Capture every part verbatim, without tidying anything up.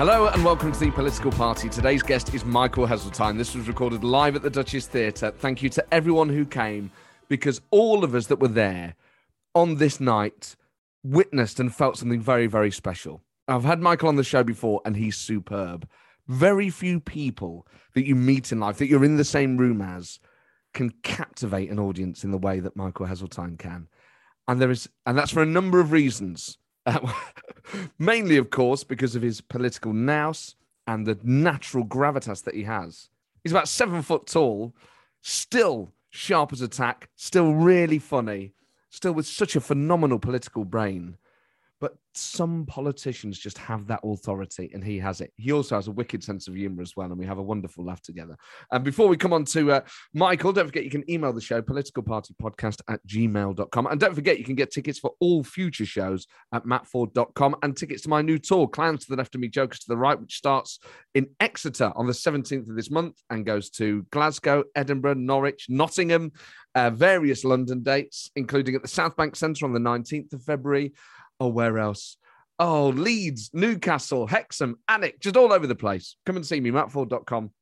Hello and welcome to The Political Party. Today's guest is Michael Heseltine. This was recorded live at the Duchess Theatre. Thank you to everyone who came, because all of us that were there on this night witnessed and felt something very, very special. I've had Michael on the show before and he's superb. Very few people that you meet in life, that you're in the same room as, can captivate an audience in the way that Michael Heseltine can. And there is, and that's for a number of reasons. Uh, mainly, of course, because of his political nous and the natural gravitas that he has. He's about seven foot tall, still sharp as a tack, still really funny, still with such a phenomenal political brain. But some politicians just have that authority, and he has it. He also has a wicked sense of humour as well, and we have a wonderful laugh together. And before we come on to uh, Michael, don't forget you can email the show, politicalpartypodcast at gmail dot com. And don't forget you can get tickets for all future shows at matt ford dot com, and tickets to my new tour, Clowns To The Left Of Me, Jokers To The Right, which starts in Exeter on the seventeenth of this month and goes to Glasgow, Edinburgh, Norwich, Nottingham, uh, various London dates, including at the South Bank Centre on the nineteenth of February. Oh, where else? Oh, Leeds, Newcastle, Hexham, Alnwick, just all over the place. Come and see me, matt ford dot com.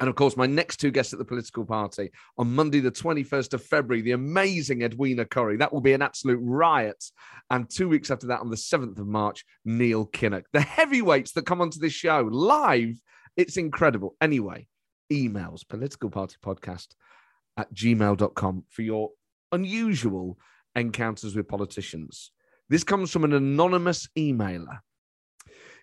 And of course, my next two guests at the Political Party on Monday, the twenty-first of February, the amazing Edwina Currie. That will be an absolute riot. And two weeks after that, on the seventh of March, Neil Kinnock. The heavyweights that come onto this show live. It's incredible. Anyway, emails, politicalpartypodcast at gmail dot com for your unusual encounters with politicians. This comes from an anonymous emailer.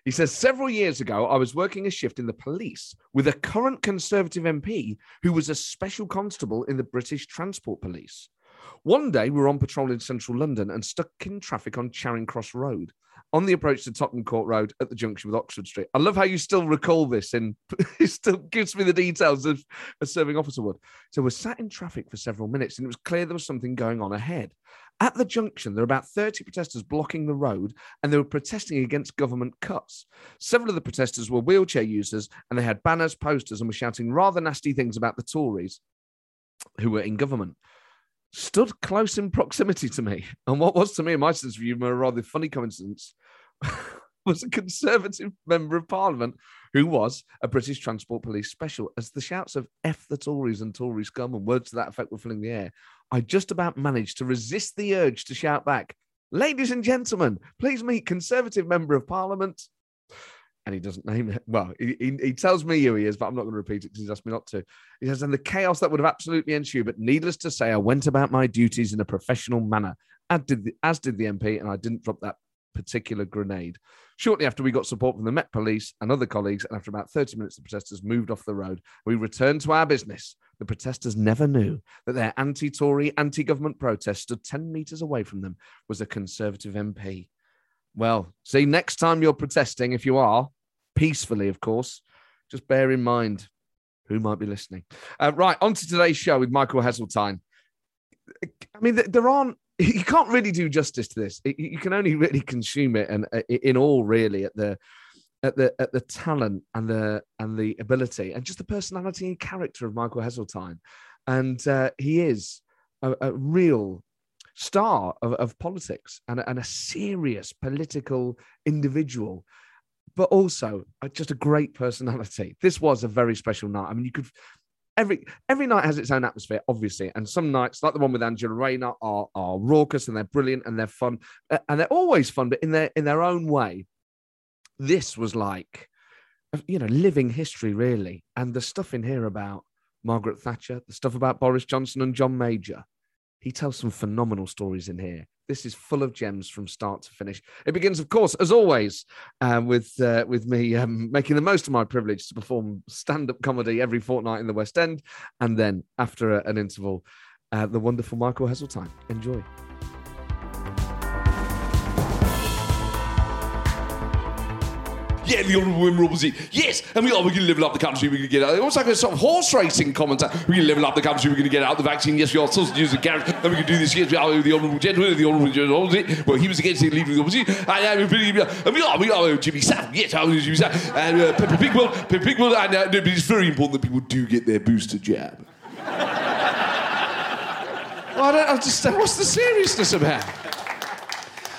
He says, several years ago, I was working a shift in the police with a current Conservative M P who was a special constable in the British Transport Police. One day, we were on patrol in central London and stuck in traffic on Charing Cross Road, on the approach to Tottenham Court Road at the junction with Oxford Street. I love how you still recall this, and it still gives me the details of a serving officer would. So we're sat in traffic for several minutes, and it was clear there was something going on ahead. At the junction, there were about thirty protesters blocking the road, and they were protesting against government cuts. Several of the protesters were wheelchair users, and they had banners, posters, and were shouting rather nasty things about the Tories who were in government. Stood close in proximity to me, and what was to me, in my sense of humour, a rather funny coincidence, was a Conservative Member of Parliament who was a British Transport Police special. As the shouts of F the Tories and Tories come and words to that effect were filling the air, I just about managed to resist the urge to shout back, "Ladies and gentlemen, please meet Conservative Member of Parliament." And he doesn't name it. Well, he, he, he tells me who he is, but I'm not going to repeat it because he's asked me not to. He says, and the chaos that would have absolutely ensued, but needless to say, I went about my duties in a professional manner, as did the, as did the M P, and I didn't drop that particular grenade. Shortly after, we got support from the Met Police and other colleagues, and after about thirty minutes, the protesters moved off the road. We returned to our business. The protesters never knew that their anti-Tory, anti-government protest stood ten metres away from them was a Conservative M P. Well, see, next time you're protesting, if you are, peacefully, of course, just bear in mind who might be listening. Uh, right, on to today's show with Michael Heseltine. I mean, there aren't, you can't really do justice to this. You can only really consume it and in all, really, at the at the at the talent and the and the ability and just the personality and character of Michael Heseltine. And uh, he is a, a real star of, of politics and, and a serious political individual, but also just a great personality. This was a very special night. I mean, you could every every night has its own atmosphere, obviously, and some nights, like the one with Angela Rayner, are are raucous and they're brilliant and they're fun and they're always fun, but in their in their own way. This was like, you know, living history really, and the stuff in here about Margaret Thatcher, the stuff about Boris Johnson and John Major. He tells some phenomenal stories in here. This is full of gems from start to finish. It begins, of course, as always, uh, with uh, with me um, making the most of my privilege to perform stand-up comedy every fortnight in the West End. And then, after a, an interval, uh, the wonderful Michael Heseltine. Enjoy. Yeah, the honourable women rules it. Yes, and we are. We're going to level up the country. We're going to get out. It was like a sort of horse racing commentary. We're going to level up the country. We're going to get out the vaccine. Yes, we are supposed to use the carriage. And we can do this. Yes, we are. The honourable gentleman. The honourable gentleman. Well, he was against the leader of the opposition. And we are. We are Jimmy Savile. Yes, I was Jimmy Savile. And uh, Pepper Pigwell. Pepper Pigwell. And uh, but it's very important that people do get their booster jab. Well, I don't understand. What's the seriousness about?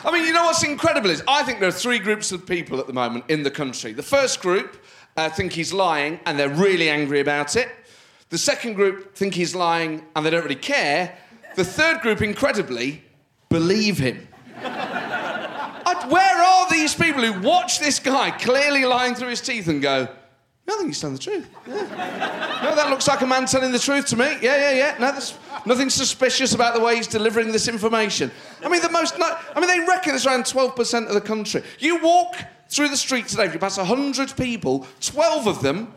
I mean, you know what's incredible is I think there are three groups of people at the moment in the country. The first group uh, think he's lying and they're really angry about it. The second group think he's lying and they don't really care. The third group, incredibly, believe him. I, where are these people who watch this guy clearly lying through his teeth and go, no, I think he's telling the truth. Yeah. No, that looks like a man telling the truth to me. Yeah, yeah, yeah. No, there's nothing suspicious about the way he's delivering this information. I mean, the most... No, I mean, they reckon it's around twelve percent of the country. You walk through the street today, if you pass one hundred people, twelve of them...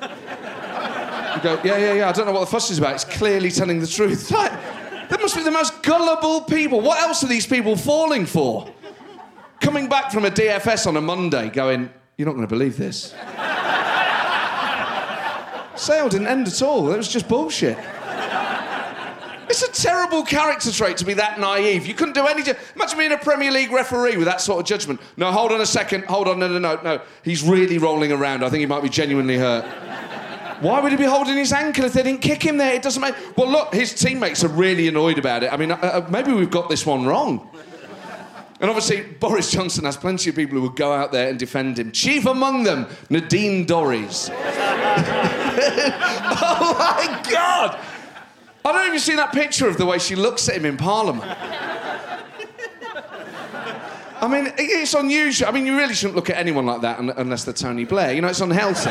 You go, yeah, yeah, yeah, I don't know what the fuss is about. It's clearly telling the truth. Like, that must be the most gullible people. What else are these people falling for? Coming back from a D F S on a Monday going, you're not going to believe this. Sale didn't end at all. It was just bullshit. It's a terrible character trait to be that naive. You couldn't do any... Ju- Imagine being a Premier League referee with that sort of judgment. No, hold on a second. Hold on, no, no, no, no. He's really rolling around. I think he might be genuinely hurt. Why would he be holding his ankle if they didn't kick him there? It doesn't make... Well, look, his teammates are really annoyed about it. I mean, uh, uh, maybe we've got this one wrong. And obviously, Boris Johnson has plenty of people who would go out there and defend him. Chief among them, Nadine Dorries. Oh, my God! I don't even see that picture of the way she looks at him in Parliament. I mean, it's unusual. I mean, you really shouldn't look at anyone like that unless they're Tony Blair. You know, it's unhealthy.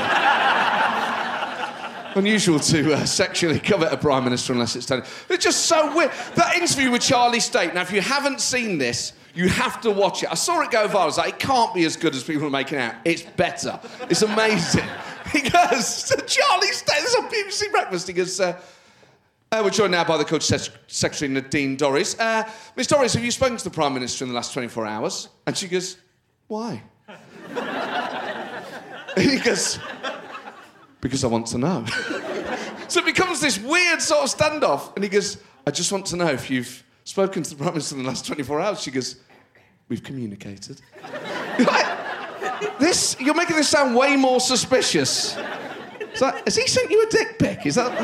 Unusual to uh, sexually covet a Prime Minister unless it's Tony. It's just so weird. That interview with Charlie Stayt. Now, if you haven't seen this... You have to watch it. I saw it go viral. I was like, it can't be as good as people are making out. It's better. It's amazing. He goes to Charlie Stayt. This is on B B C Breakfast. He goes, uh, uh, we're joined now by the Culture Sec- Secretary, Nadine Dorries. Uh, Miss Dorries, have you spoken to the Prime Minister in the last twenty-four hours? And she goes, why? He goes, because I want to know. So it becomes this weird sort of standoff. And he goes, I just want to know if you've spoken to the Prime Minister in the last twenty-four hours. She goes, we've communicated. Like, this, you're making this sound way more suspicious. It's like, has he sent you a dick pic? Is that...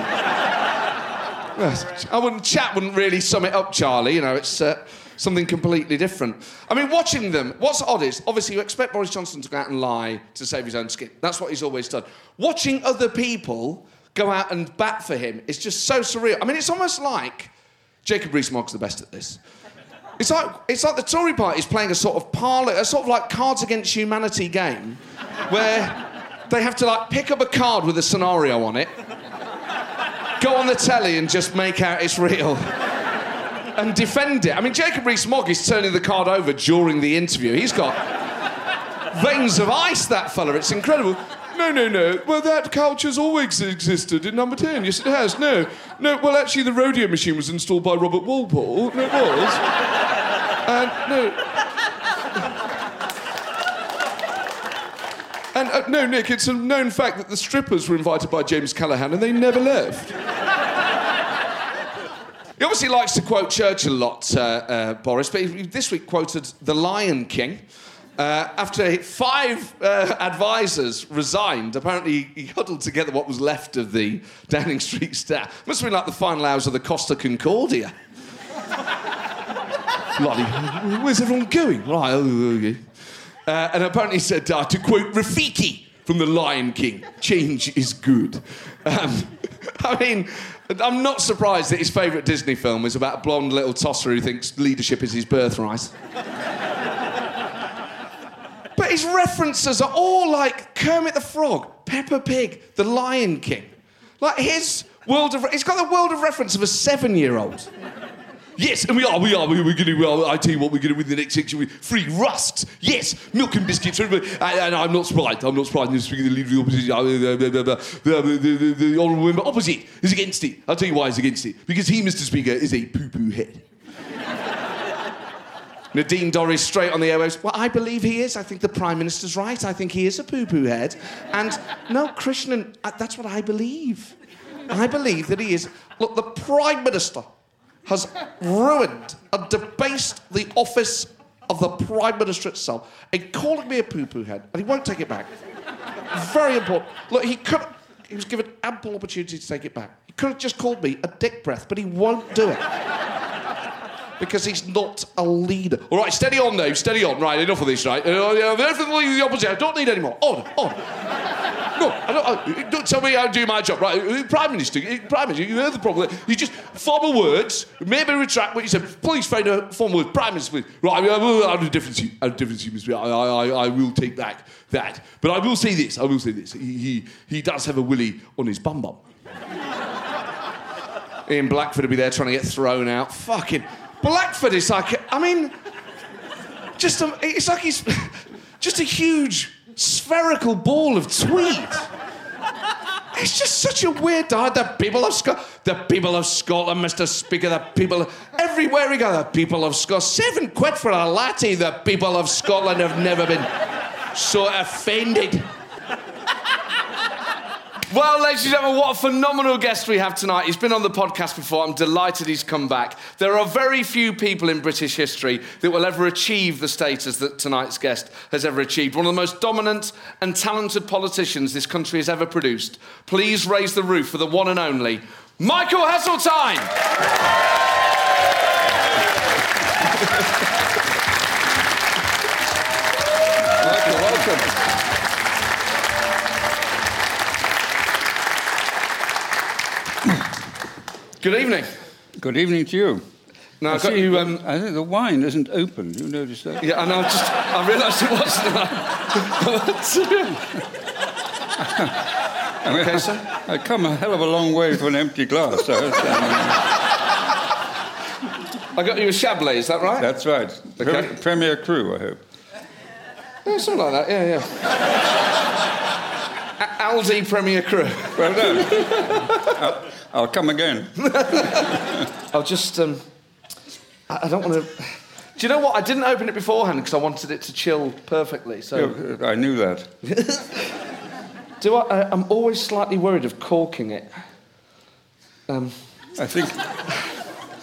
I wouldn't... Chat wouldn't really sum it up, Charlie. You know, it's uh, something completely different. I mean, watching them, what's odd is, obviously, you expect Boris Johnson to go out and lie to save his own skin. That's what he's always done. Watching other people go out and bat for him is just so surreal. I mean, it's almost like... Jacob Rees-Mogg's the best at this. It's like it's like the Tory party is playing a sort of parlor, a sort of like Cards Against Humanity game, where they have to like pick up a card with a scenario on it, go on the telly and just make out it's real, and defend it. I mean, Jacob Rees-Mogg is turning the card over during the interview. He's got veins of ice, that fella. It's incredible. No, no, no. Well, that culture's always existed in Number ten. Yes, it has. No. No, well, actually, the rodeo machine was installed by Robert Walpole. No, it was. And, no... And, uh, no, Nick, it's a known fact that the strippers were invited by James Callaghan and they never left. He obviously likes to quote Churchill a lot, uh, uh, Boris, but he this week quoted The Lion King... Uh, after five uh, advisers resigned, apparently he huddled together what was left of the Downing Street staff. Must have been like the final hours of the Costa Concordia. Bloody, where's everyone going? Right, okay. Uh, and apparently he said, uh, to quote Rafiki from The Lion King, change is good. Um, I mean, I'm not surprised that his favourite Disney film is about a blonde little tosser who thinks leadership is his birthright. But his references are all like Kermit the Frog, Peppa Pig, The Lion King. Like, his World of... It's got the world of reference of a seven-year-old. Yes, and we are, we are, we're going to, well, I tell you what we're going to do in the next section, free rusks, yes, milk and biscuits, and, and I'm not surprised, I'm not surprised, I'm speaking of the Leader of the Opposition, the Honourable Member opposite is against it. I'll tell you why he's against it, because he, Mister Speaker, is a poo-poo head. Nadine Dorries straight on the airwaves. Well, I believe he is. I think the Prime Minister's right. I think he is a poo-poo head. And no, Krishnan, that's what I believe. I believe that he is. Look, the Prime Minister has ruined and debased the office of the Prime Minister itself in calling me a poo-poo head, and he won't take it back. Very important. Look, he could. He was given ample opportunity to take it back. He could have just called me a dick breath, but he won't do it. Because he's not a leader. All right, steady on, though. Steady on. Right, enough of this, right? Enough of the opposition. I don't need any more. On, on. No, I don't, I, don't tell me how to do my job. Right, Prime Minister, Prime Minister, you heard the problem. You just, formal words, maybe retract what you said. Please find a formal word. Prime Minister, please. Right, I'll do a difference to you. I'll do a difference to you, Mister I, I, I will take back that. But I will say this, I will say this. He, he, he does have a willy on his bum bum. Ian Blackford will be there trying to get thrown out. Fucking... Blackford is like, I mean, just a, it's like he's just a huge spherical ball of tweed. It's just such a weird... The people of Scotland, the people of Scotland, Mister Speaker, the people... Everywhere we go, the people of Scotland. Seven quid for a latte, the people of Scotland have never been so offended. Well, ladies and gentlemen, what a phenomenal guest we have tonight. He's been on the podcast before. I'm delighted he's come back. There are very few people in British history that will ever achieve the status that tonight's guest has ever achieved. One of the most dominant and talented politicians this country has ever produced. Please raise the roof for the one and only Michael Heseltine. Michael, welcome. Good evening. Good evening to you. Now, I I've got you. Um, I think the wine isn't open. You noticed that? Yeah, and I just I realised it wasn't. Okay, sir. I've come a hell of a long way for an empty glass. So, um, I got you a Chablis. Is that right? That's right. Okay. Pre- Premier Cru, I hope. Yeah, something like that. Yeah, yeah. a- Aldi Premier Cru. Well done. I'll come again. I'll just, um... I, I don't want to... Do you know what? I didn't open it beforehand because I wanted it to chill perfectly, so... I knew that. Do I, I... I'm always slightly worried of corking it. Um... I think...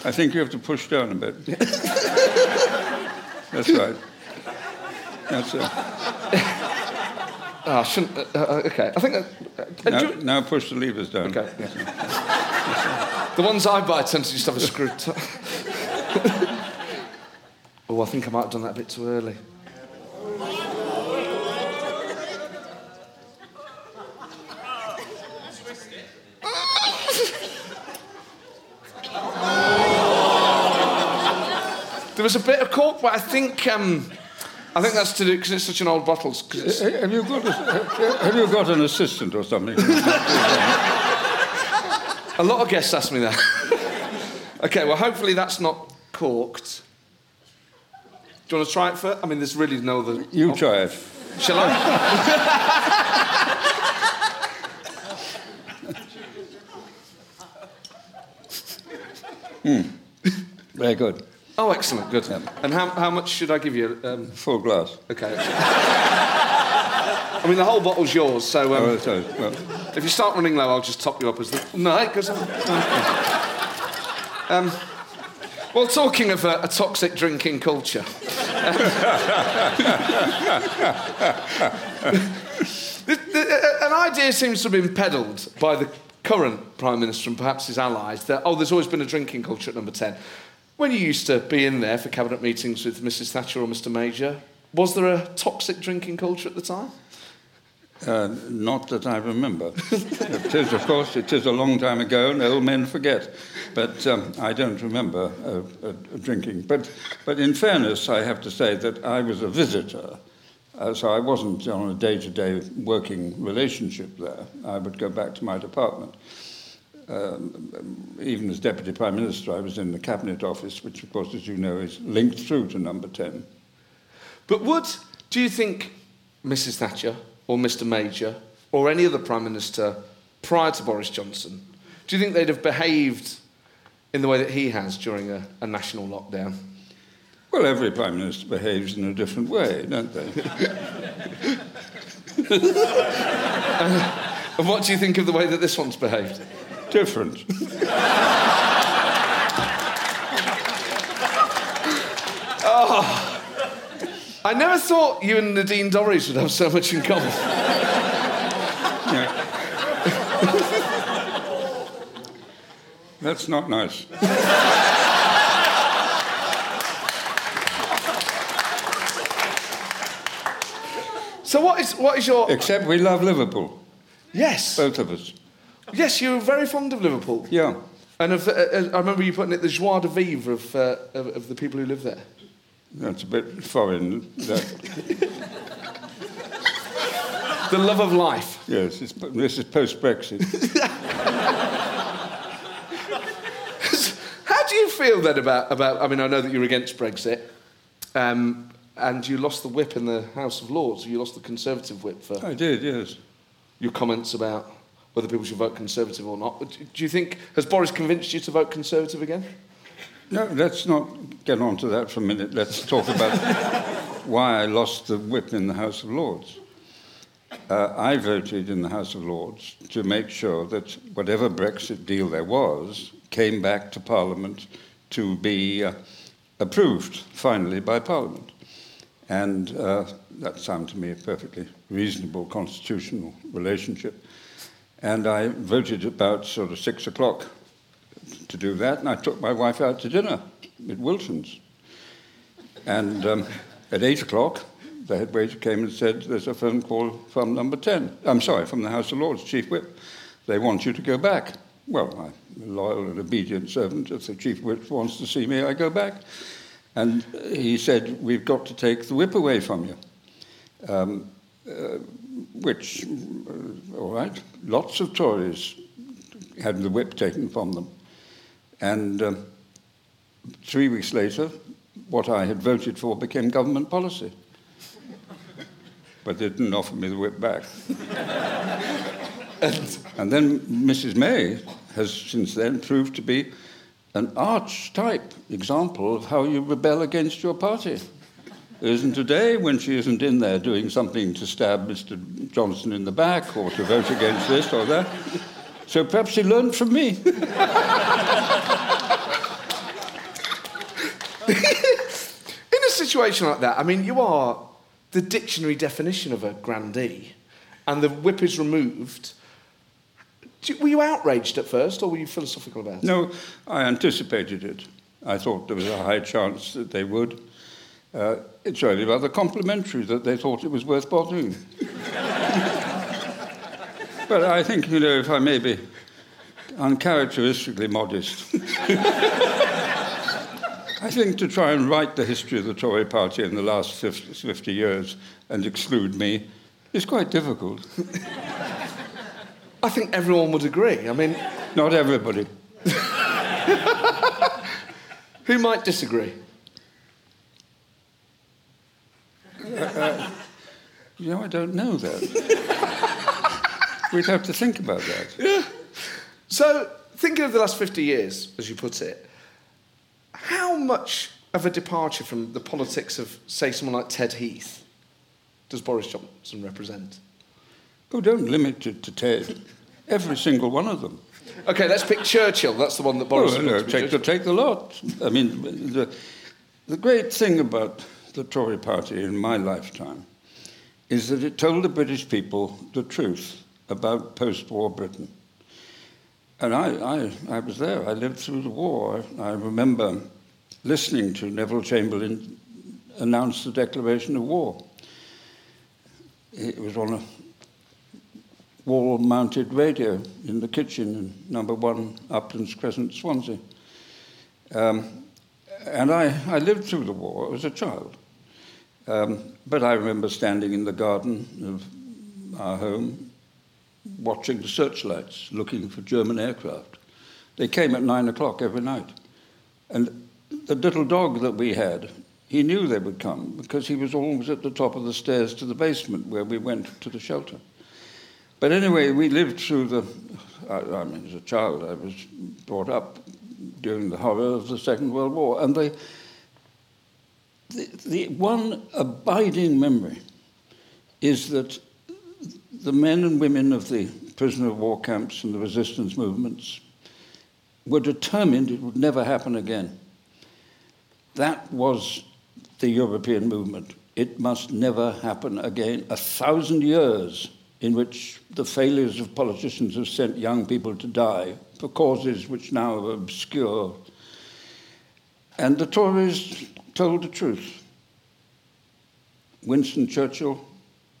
I think you have to push down a bit. That's right. That's it. Oh, I shouldn't... Uh, uh, OK, I think... Uh, uh, now, you... now push the levers down. OK, yeah. The ones I buy tend to just have a screw top. Oh, I think I might have done that a bit too early. There was a bit of cork, but I think um, I think that's to do because it's such an old bottle. Have you got a, have you got an assistant or something? A lot of guests asked me that. OK, well, hopefully that's not corked. Do you want to try it first? I mean, there's really no other... You op- try it. Shall I? Hmm. Very good. Oh, excellent, good. Yeah. And how, how much should I give you? Um... Full glass. OK. I mean, the whole bottle's yours, so... Um... Oh, sorry. Well... If you start running low, I'll just top you up as the... No, because... Um, well, talking of a, a toxic drinking culture... the, the, an idea seems to have been peddled by the current Prime Minister and perhaps his allies that, oh, there's always been a drinking culture at number ten. When you used to be in there for cabinet meetings with Missus Thatcher or Mister Major, was there a toxic drinking culture at the time? Uh, not that I remember. It is, of course, it is a long time ago, and old men forget. But um, I don't remember uh, uh, drinking. But, but in fairness, I have to say that I was a visitor, uh, so I wasn't on a day-to-day working relationship there. I would go back to my department. Um, even as Deputy Prime Minister, I was in the Cabinet Office, which, of course, as you know, is linked through to Number ten. But would, do you think Missus Thatcher or Mister Major or any other Prime Minister prior to Boris Johnson, do you think they'd have behaved in the way that he has during a, a national lockdown? Well, every Prime Minister behaves in a different way, don't they? uh, and what do you think of the way that this one's behaved? Different. Oh, I never thought you and Nadine Dorries would have so much in common. Yeah. That's not nice. So what is what is your... Except we love Liverpool. Yes. Both of us. Yes, you were very fond of Liverpool. Yeah. And of, uh, I remember you putting it the joie de vivre of, uh, of, of the people who live there. That's a bit foreign. That. The love of life. Yes, it's, this is post-Brexit. How do you feel then about, about... I mean, I know that you're against Brexit, um, and you lost the whip in the House of Lords. You lost the Conservative whip for... I did, yes. Your comments about whether people should vote Conservative or not. Do you think... Has Boris convinced you to vote Conservative again? No, let's not get on to that for a minute. Let's talk about why I lost the whip in the House of Lords. Uh, I voted in the House of Lords to make sure that whatever Brexit deal there was came back to Parliament to be uh, approved, finally, by Parliament. And uh, that sounded to me a perfectly reasonable constitutional relationship. And I voted about sort of six o'clock to do that, and I took my wife out to dinner at Wilson's. And um, at eight o'clock, the head waiter came and said, there's a phone call from Number ten. I'm sorry, from the House of Lords, Chief Whip. They want you to go back. Well, I'm a loyal and obedient servant. If the Chief Whip wants to see me, I go back. And he said, we've got to take the whip away from you. Um, uh, which, uh, all right, lots of Tories had the whip taken from them. And um, three weeks later, what I had voted for became government policy. But they didn't offer me the whip back. and, and then Missus May has since then proved to be an archetype example of how you rebel against your party. There isn't a day when she isn't in there doing something to stab Mister Johnson in the back or to vote against this or that. So perhaps he learned from me. In a situation like that, I mean, you are the dictionary definition of a grandee, and the whip is removed. Do, were you outraged at first, or were you philosophical about it? No, I anticipated it. I thought there was a high chance that they would. Uh, it's only rather complimentary that they thought it was worth bothering. But I think, you know, if I may be uncharacteristically modest, I think to try and write the history of the Tory party in the last fifty years and exclude me is quite difficult. I think everyone would agree. I mean... Not everybody. Who might disagree? Uh, uh, you know, I don't know that. We'd have to think about that. Yeah. So, thinking of the last fifty years, as you put it, how much of a departure from the politics of, say, someone like Ted Heath does Boris Johnson represent? Oh, don't limit it to Ted. Every single one of them. OK, let's pick Churchill. That's the one that Boris... Oh, no, take the, take the lot. I mean, the, the great thing about the Tory party in my lifetime is that it told the British people the truth about post-war Britain. And I, I, I was there. I lived through the war. I remember listening to Neville Chamberlain announce the declaration of war. It was on a wall-mounted radio in the kitchen in Number One, Uplands Crescent, Swansea. Um, and I, I lived through the war as a child. Um, but I remember standing in the garden of our home watching the searchlights, looking for German aircraft. They came at nine o'clock every night. And the little dog that we had, he knew they would come because he was always at the top of the stairs to the basement where we went to the shelter. But anyway, we lived through the... I, I mean, as a child, I was brought up during the horror of the Second World War. And the, the, the one abiding memory is that the men and women of the prisoner of war camps and the resistance movements were determined it would never happen again. That was the European movement. It must never happen again. A thousand years in which the failures of politicians have sent young people to die for causes which now are obscure. And the Tories told the truth. Winston Churchill,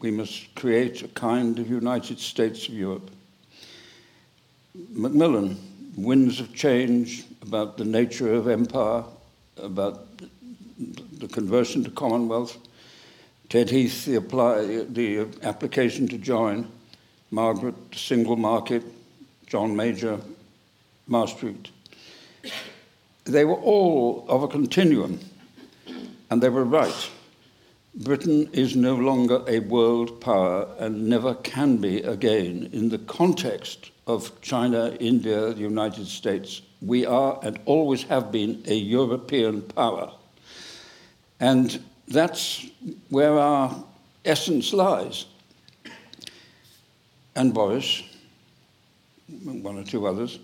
we must create a kind of United States of Europe. Macmillan, Winds of Change, about the nature of empire, about the conversion to Commonwealth. Ted Heath, the, apply, the application to join. Margaret, single market. John Major, Maastricht. They were all of a continuum, and they were right. Britain is no longer a world power and never can be again in the context of China, India, the United States. We are and always have been a European power. And that's where our essence lies. And Boris, one or two others,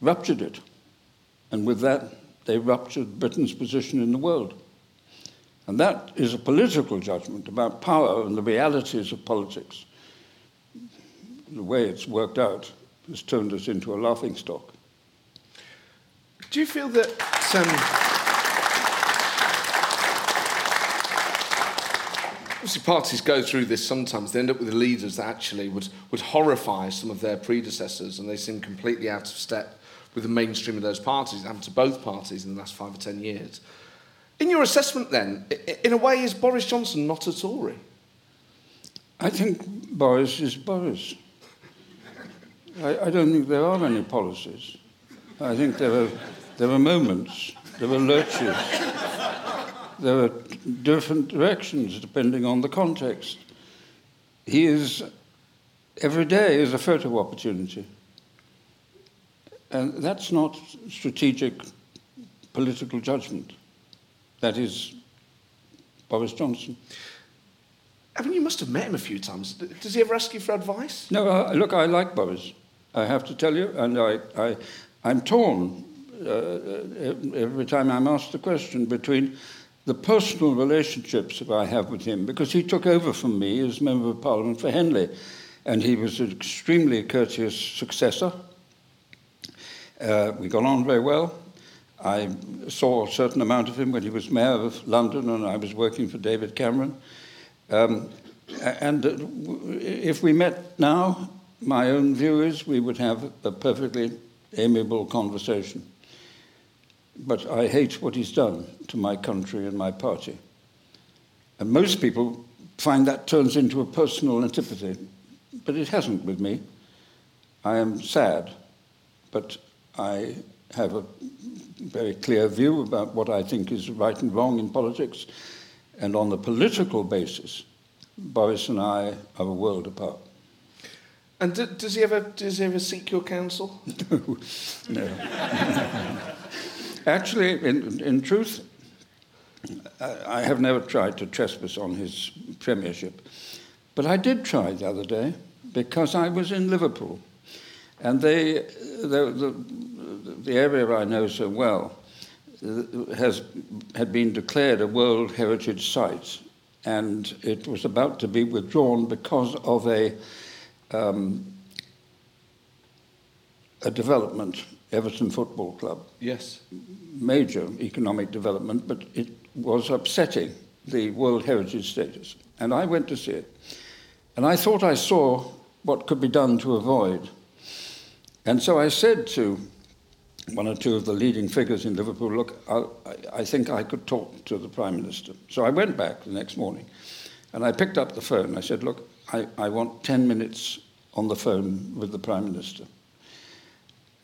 ruptured it. And with that, they ruptured Britain's position in the world. And that is a political judgment about power and the realities of politics. The way it's worked out has turned us into a laughingstock. Do you feel that... Um, obviously, parties go through this sometimes. They end up with leaders that actually would, would horrify some of their predecessors, and they seem completely out of step with the mainstream of those parties. It happened to both parties in the last five or ten years. In your assessment, then, in a way, is Boris Johnson not a Tory? I think Boris is Boris. I, I don't think there are any policies. I think there are, there are moments, there are lurches. There are different directions, depending on the context. He is... Every day is a photo opportunity. And that's not strategic political judgment. That is Boris Johnson. I mean, you must have met him a few times. Does he ever ask you for advice? No, uh, look, I like Boris, I have to tell you, and I, I, I'm torn uh, every time I'm asked the question between the personal relationships that I have with him, because he took over from me as Member of Parliament for Henley, and he was an extremely courteous successor. Uh, we got on very well. I saw a certain amount of him when he was Mayor of London and I was working for David Cameron. Um, and if we met now, my own view is we would have a perfectly amiable conversation. But I hate what he's done to my country and my party. And most people find that turns into a personal antipathy. But it hasn't with me. I am sad, but I have a very clear view about what I think is right and wrong in politics. And on the political basis, Boris and I are a world apart. And do, does he ever does he ever seek your counsel? No, no. Actually, in, in truth, I, I have never tried to trespass on his premiership. But I did try the other day because I was in Liverpool. And they, the, the, the area I know so well has had been declared a World Heritage Site, and it was about to be withdrawn because of a um, a development, Everton Football Club. Yes. Major economic development, but it was upsetting the World Heritage status. And I went to see it, and I thought I saw what could be done to avoid. And so I said to one or two of the leading figures in Liverpool, look, I'll, I, I think I could talk to the Prime Minister. So I went back the next morning, and I picked up the phone. I said, look, I, I want ten minutes on the phone with the Prime Minister.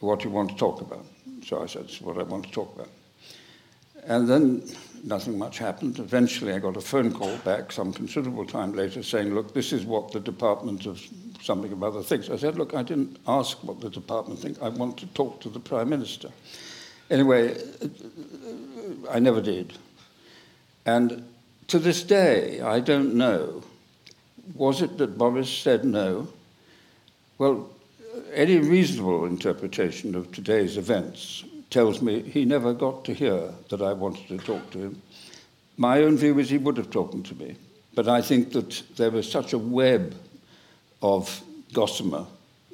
what do you want to talk about? So I said, this is what I want to talk about. And then nothing much happened. Eventually I got a phone call back some considerable time later saying, look, this is what the Department of something about other things. I said, look, I didn't ask what the Department thinks. I want to talk to the Prime Minister. Anyway, I never did. And to this day, I don't know, was it that Boris said no? Well, any reasonable interpretation of today's events tells me he never got to hear that I wanted to talk to him. My own view is he would have talked to me, but I think that there was such a web of gossamer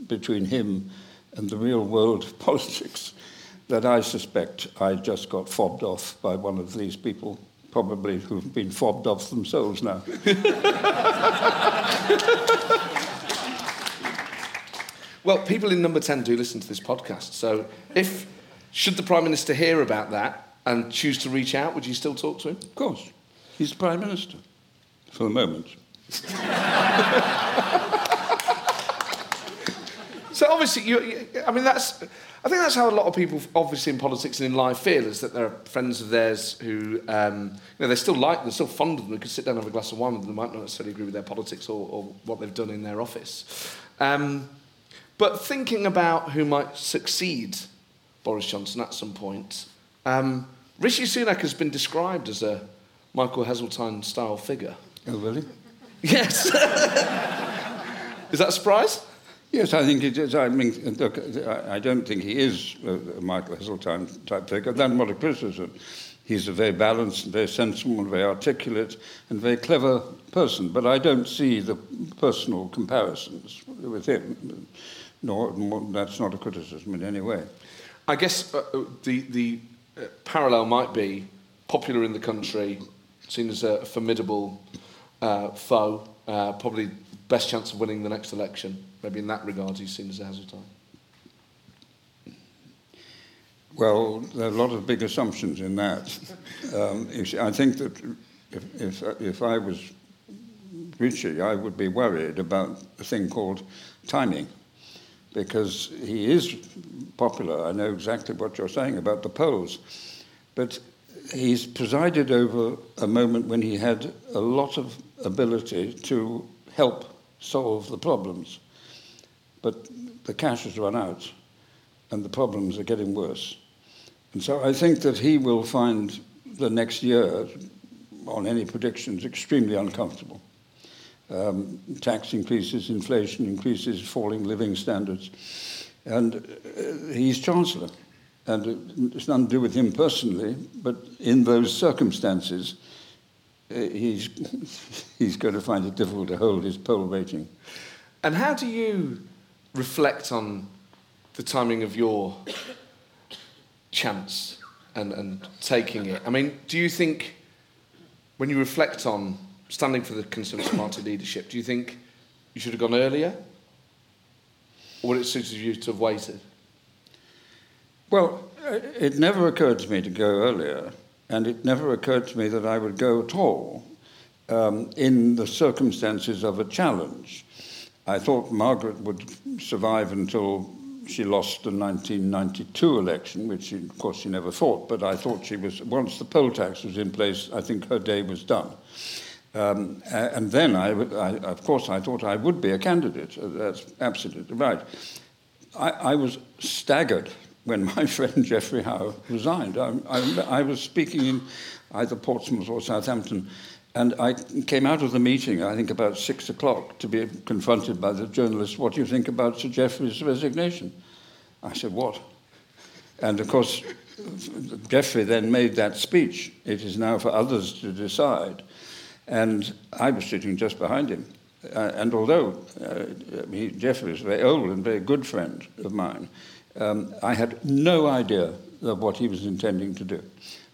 between him and the real world of politics that I suspect I just got fobbed off by one of these people, probably who've been fobbed off themselves now. Well, people in Number ten do listen to this podcast, so if... should the Prime Minister hear about that and choose to reach out, would you still talk to him? Of course. He's Prime Minister. For the moment. So obviously, you, you, I mean, that's... I think that's how a lot of people, obviously, in politics and in life feel, is that there are friends of theirs who, um, you know, they still like them, still fond of them, they could sit down and have a glass of wine with them, they might not necessarily agree with their politics or, or what they've done in their office. Um, but thinking about who might succeed Boris Johnson at some point. Um, Rishi Sunak has been described as a Michael Heseltine-style figure. Oh, really? Yes. Is that a surprise? Yes, I think it is. I mean, look, I don't think he is a Michael Heseltine-type figure. That's not a criticism. He's a very balanced, and very sensible, and very articulate, and very clever person. But I don't see the personal comparisons with him. Nor, that's not a criticism in any way. I guess uh, the the uh, parallel might be popular in the country, seen as a formidable uh, foe, uh, probably best chance of winning the next election. Maybe in that regard, he's seen as a Heseltine. Well, there are a lot of big assumptions in that. um, you see, I think that if, if if I was Richie, I would be worried about a thing called timing. Because he is popular. I know exactly what you're saying about the polls. But he's presided over a moment when he had a lot of ability to help solve the problems. But the cash has run out, and the problems are getting worse. And so I think that he will find the next year, on any predictions, extremely uncomfortable. Um, tax increases, inflation increases, falling living standards. And uh, he's Chancellor. And it's nothing to do with him personally, but in those circumstances, uh, he's, he's going to find it difficult to hold his poll rating. And how do you reflect on the timing of your chance and, and taking it? I mean, do you think, when you reflect on standing for the Conservative Party leadership, do you think you should have gone earlier? Or would it suited you to have waited? Well, it never occurred to me to go earlier, and it never occurred to me that I would go at all um, in the circumstances of a challenge. I thought Margaret would survive until she lost the nineteen ninety-two election, which, she, of course, she never fought, but I thought she was... Once the poll tax was in place, I think her day was done. Um, and then, I, I, of course, I thought I would be a candidate. That's absolutely right. I, I was staggered when my friend Geoffrey Howe resigned. I, I, I was speaking in either Portsmouth or Southampton, and I came out of the meeting, I think about six o'clock, to be confronted by the journalist, what do you think about Sir Geoffrey's resignation? I said, what? And, of course, Geoffrey then made that speech. It is now for others to decide. And I was sitting just behind him. Uh, and although uh, he, Geoffrey was a very old and very good friend of mine, um, I had no idea of what he was intending to do.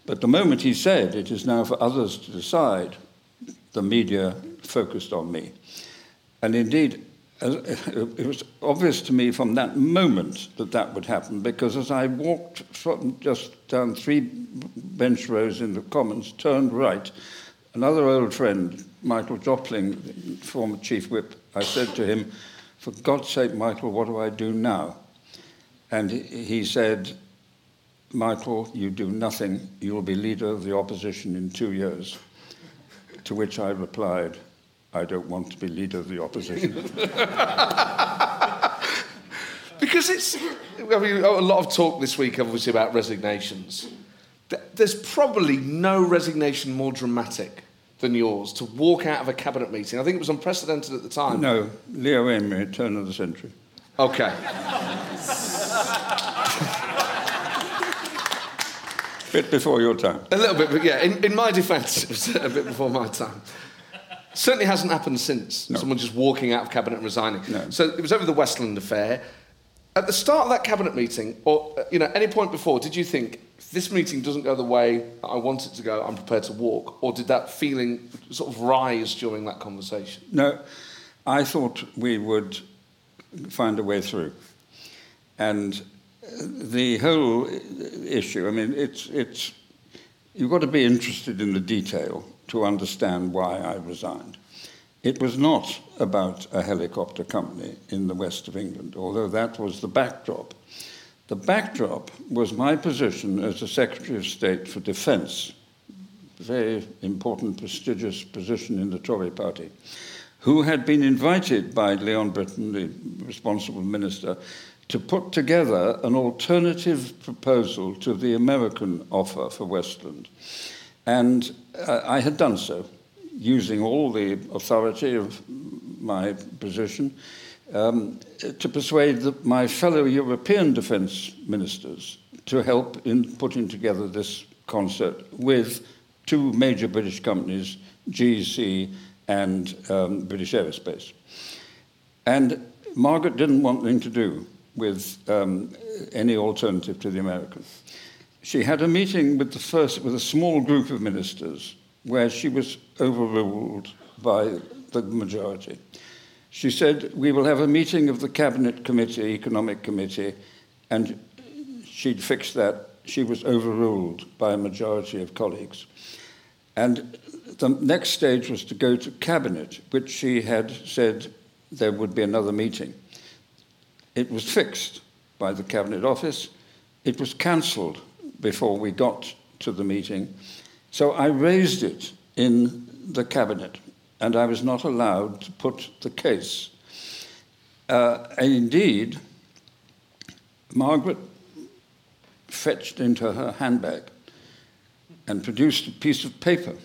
But the moment he said, it is now for others to decide, the media focused on me. And indeed, as, it was obvious to me from that moment that that would happen, because as I walked from just down three bench rows in the Commons, turned right, another old friend, Michael Jopling, former chief whip, I said to him, for God's sake, Michael, what do I do now? and he said, "Michael, you do nothing, you'll be leader of the opposition in two years. To which I replied, "I don't want to be leader of the opposition." Because it's, I mean, a lot of talk this week, obviously, about resignations. There's probably no resignation more dramatic than yours, to walk out of a cabinet meeting. I think it was unprecedented at the time. No, Leo Amery, turn of the century. OK. Bit before your time. A little bit, but yeah, in, in my defence, it was a bit before my time. Certainly hasn't happened since, no. Someone just walking out of cabinet and resigning. No. So it was over the Westland affair. At the start of that cabinet meeting, or you know, any point before, did you think, if this meeting doesn't go the way I want it to go, I'm prepared to walk? Or did that feeling sort of rise during that conversation? No, I thought we would find a way through. And the whole issue, I mean, it's it's you've got to be interested in the detail to understand why I resigned. It was not about a helicopter company in the west of England, although that was the backdrop. The backdrop was my position as the Secretary of State for Defence, a very important, prestigious position in the Tory party, who had been invited by Leon Brittan, the responsible minister, to put together an alternative proposal to the American offer for Westland. And uh, I had done so, using all the authority of my position um, to persuade the, my fellow European defence ministers to help in putting together this concert with two major British companies, G E C and um, British Aerospace. And Margaret didn't want anything to do with um, any alternative to the American. She had a meeting with the first, with a small group of ministers where she was overruled by the majority. She said, "We will have a meeting of the Cabinet Committee, Economic Committee," and she'd fixed that. She was overruled by a majority of colleagues. And the next stage was to go to Cabinet, which she had said there would be another meeting. It was fixed by the Cabinet Office. It was cancelled before we got to the meeting. So I raised it in the Cabinet, and I was not allowed to put the case. Uh, and indeed, Margaret fetched into her handbag and produced a piece of paper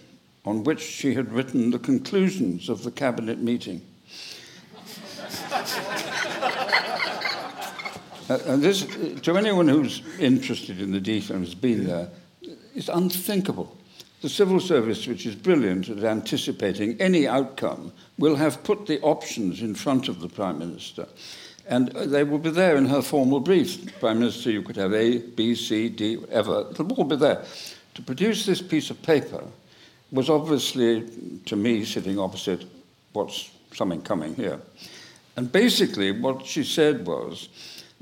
on which she had written the conclusions of the Cabinet meeting. uh, and this, to anyone who's interested in the detail and has been there, it's unthinkable. The civil service, which is brilliant at anticipating any outcome, will have put the options in front of the Prime Minister. And they will be there in her formal brief. Prime Minister, you could have A, B, C, D, whatever. It'll all be there. To produce this piece of paper was obviously, to me, sitting opposite, what's something coming here. And basically what she said was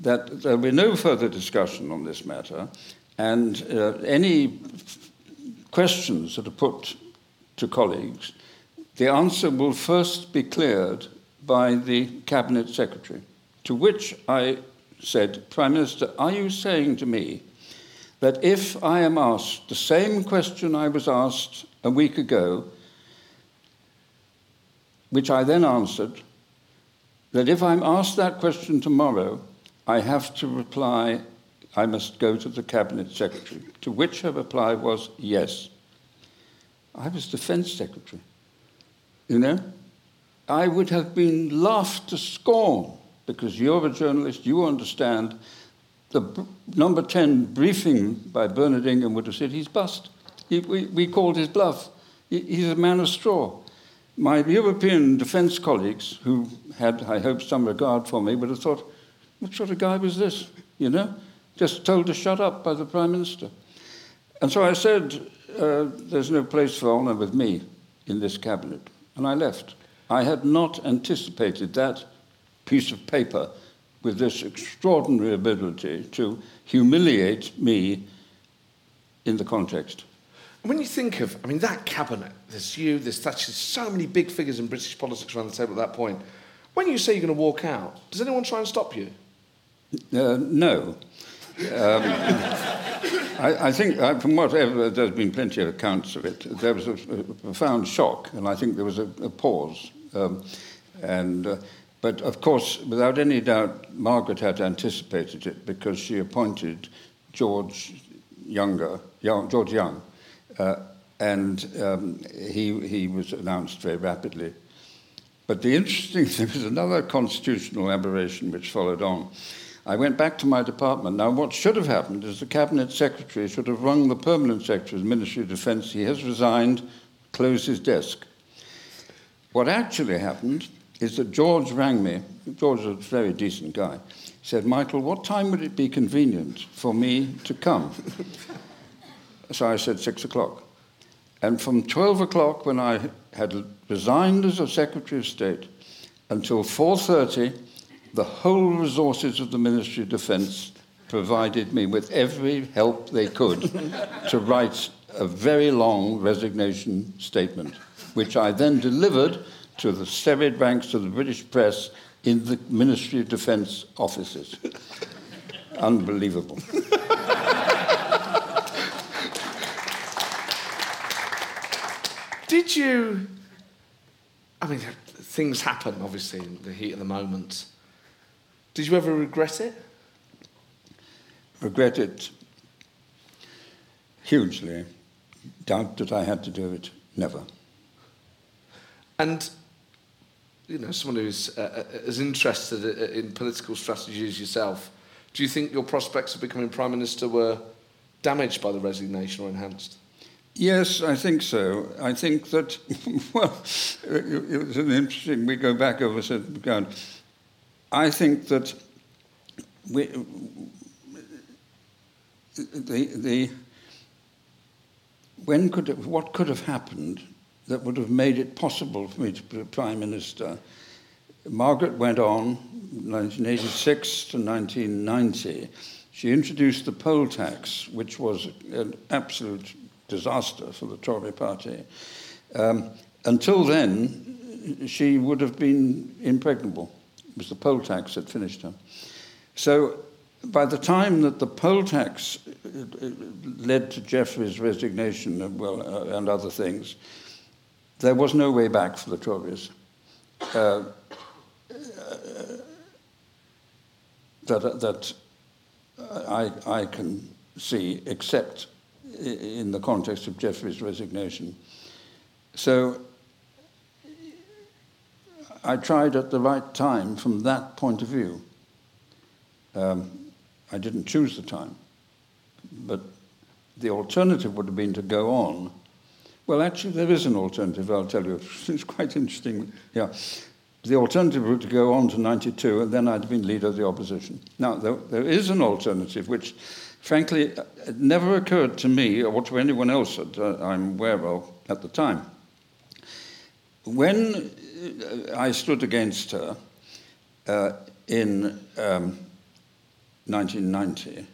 that there'll be no further discussion on this matter, and uh, any questions that are put to colleagues, the answer will first be cleared by the Cabinet Secretary. To which I said, "Prime Minister, are you saying to me that if I am asked the same question I was asked a week ago, which I then answered, that if I'm asked that question tomorrow, I have to reply, I must go to the Cabinet Secretary?" To which her reply was, "Yes." I was Defence Secretary, you know? I would have been laughed to scorn, because you're a journalist, you understand. The b- number ten briefing by Bernard Ingham would have said, "He's bust. He, we, we called his bluff. He, he's a man of straw." My European defence colleagues, who had, I hope, some regard for me, would have thought, what sort of guy was this, you know? Just told to shut up by the Prime Minister. And so I said, uh, there's no place for honour with me in this Cabinet. And I left. I had not anticipated that piece of paper with this extraordinary ability to humiliate me in the context. When you think of, I mean, that Cabinet, there's you, there's Thatcher, so many big figures in British politics around the table at that point. When you say you're going to walk out, does anyone try and stop you? Uh, no. Um, I, I think, uh, from what ever, there's been plenty of accounts of it, there was a, a profound shock, and I think there was a, a pause. Um, and uh, But, of course, without any doubt, Margaret had anticipated it because she appointed George Younger, Young, George Young, uh, and um, he he was announced very rapidly. But the interesting thing was another constitutional aberration which followed on. I went back to my department. Now, what should have happened is the Cabinet Secretary should have rung the Permanent Secretary of the Ministry of Defence. He has resigned, close his desk. What actually happened is that George rang me. George is a very decent guy. He said, Michael, what time would it be convenient for me to come? So I said six o'clock. And from twelve o'clock, when I had resigned as a Secretary of State, until four thirty, the whole resources of the Ministry of Defence provided me with every help they could to write a very long resignation statement, which I then delivered to the serried ranks of the British press in the Ministry of Defence offices. Unbelievable. Did you... I mean, things happen, obviously, in the heat of the moment. Did you ever regret it? Regret it hugely. Doubt that I had to do it, never. And, you know, someone who's uh, as interested in political strategy as yourself, do you think your prospects of becoming Prime Minister were damaged by the resignation or enhanced? Yes, I think so. I think that, well, it was an interesting... We go back over a certain ground. I think that we, the the when could it, what could have happened that would have made it possible for me to be Prime Minister? Margaret went on, nineteen eighty-six to nineteen ninety. She introduced the poll tax, which was an absolute disaster for the Tory party. Um, until then, she would have been impregnable. It was the poll tax that finished her. So by the time that the poll tax led to Geoffrey's resignation and, well, uh, and other things, there was no way back for the Tories. Uh, that that I, I can see, except in the context of Geoffrey's resignation. So I tried at the right time from that point of view. Um, I didn't choose the time, but the alternative would have been to go on. Well, actually, there is an alternative, I'll tell you. It's quite interesting. Yeah. The alternative would to go on to ninety-two, and then I'd have been leader of the opposition. Now, there, there is an alternative, which... Frankly, it never occurred to me or to anyone else that I'm aware of at the time. When I stood against her uh, in um, nineteen ninety,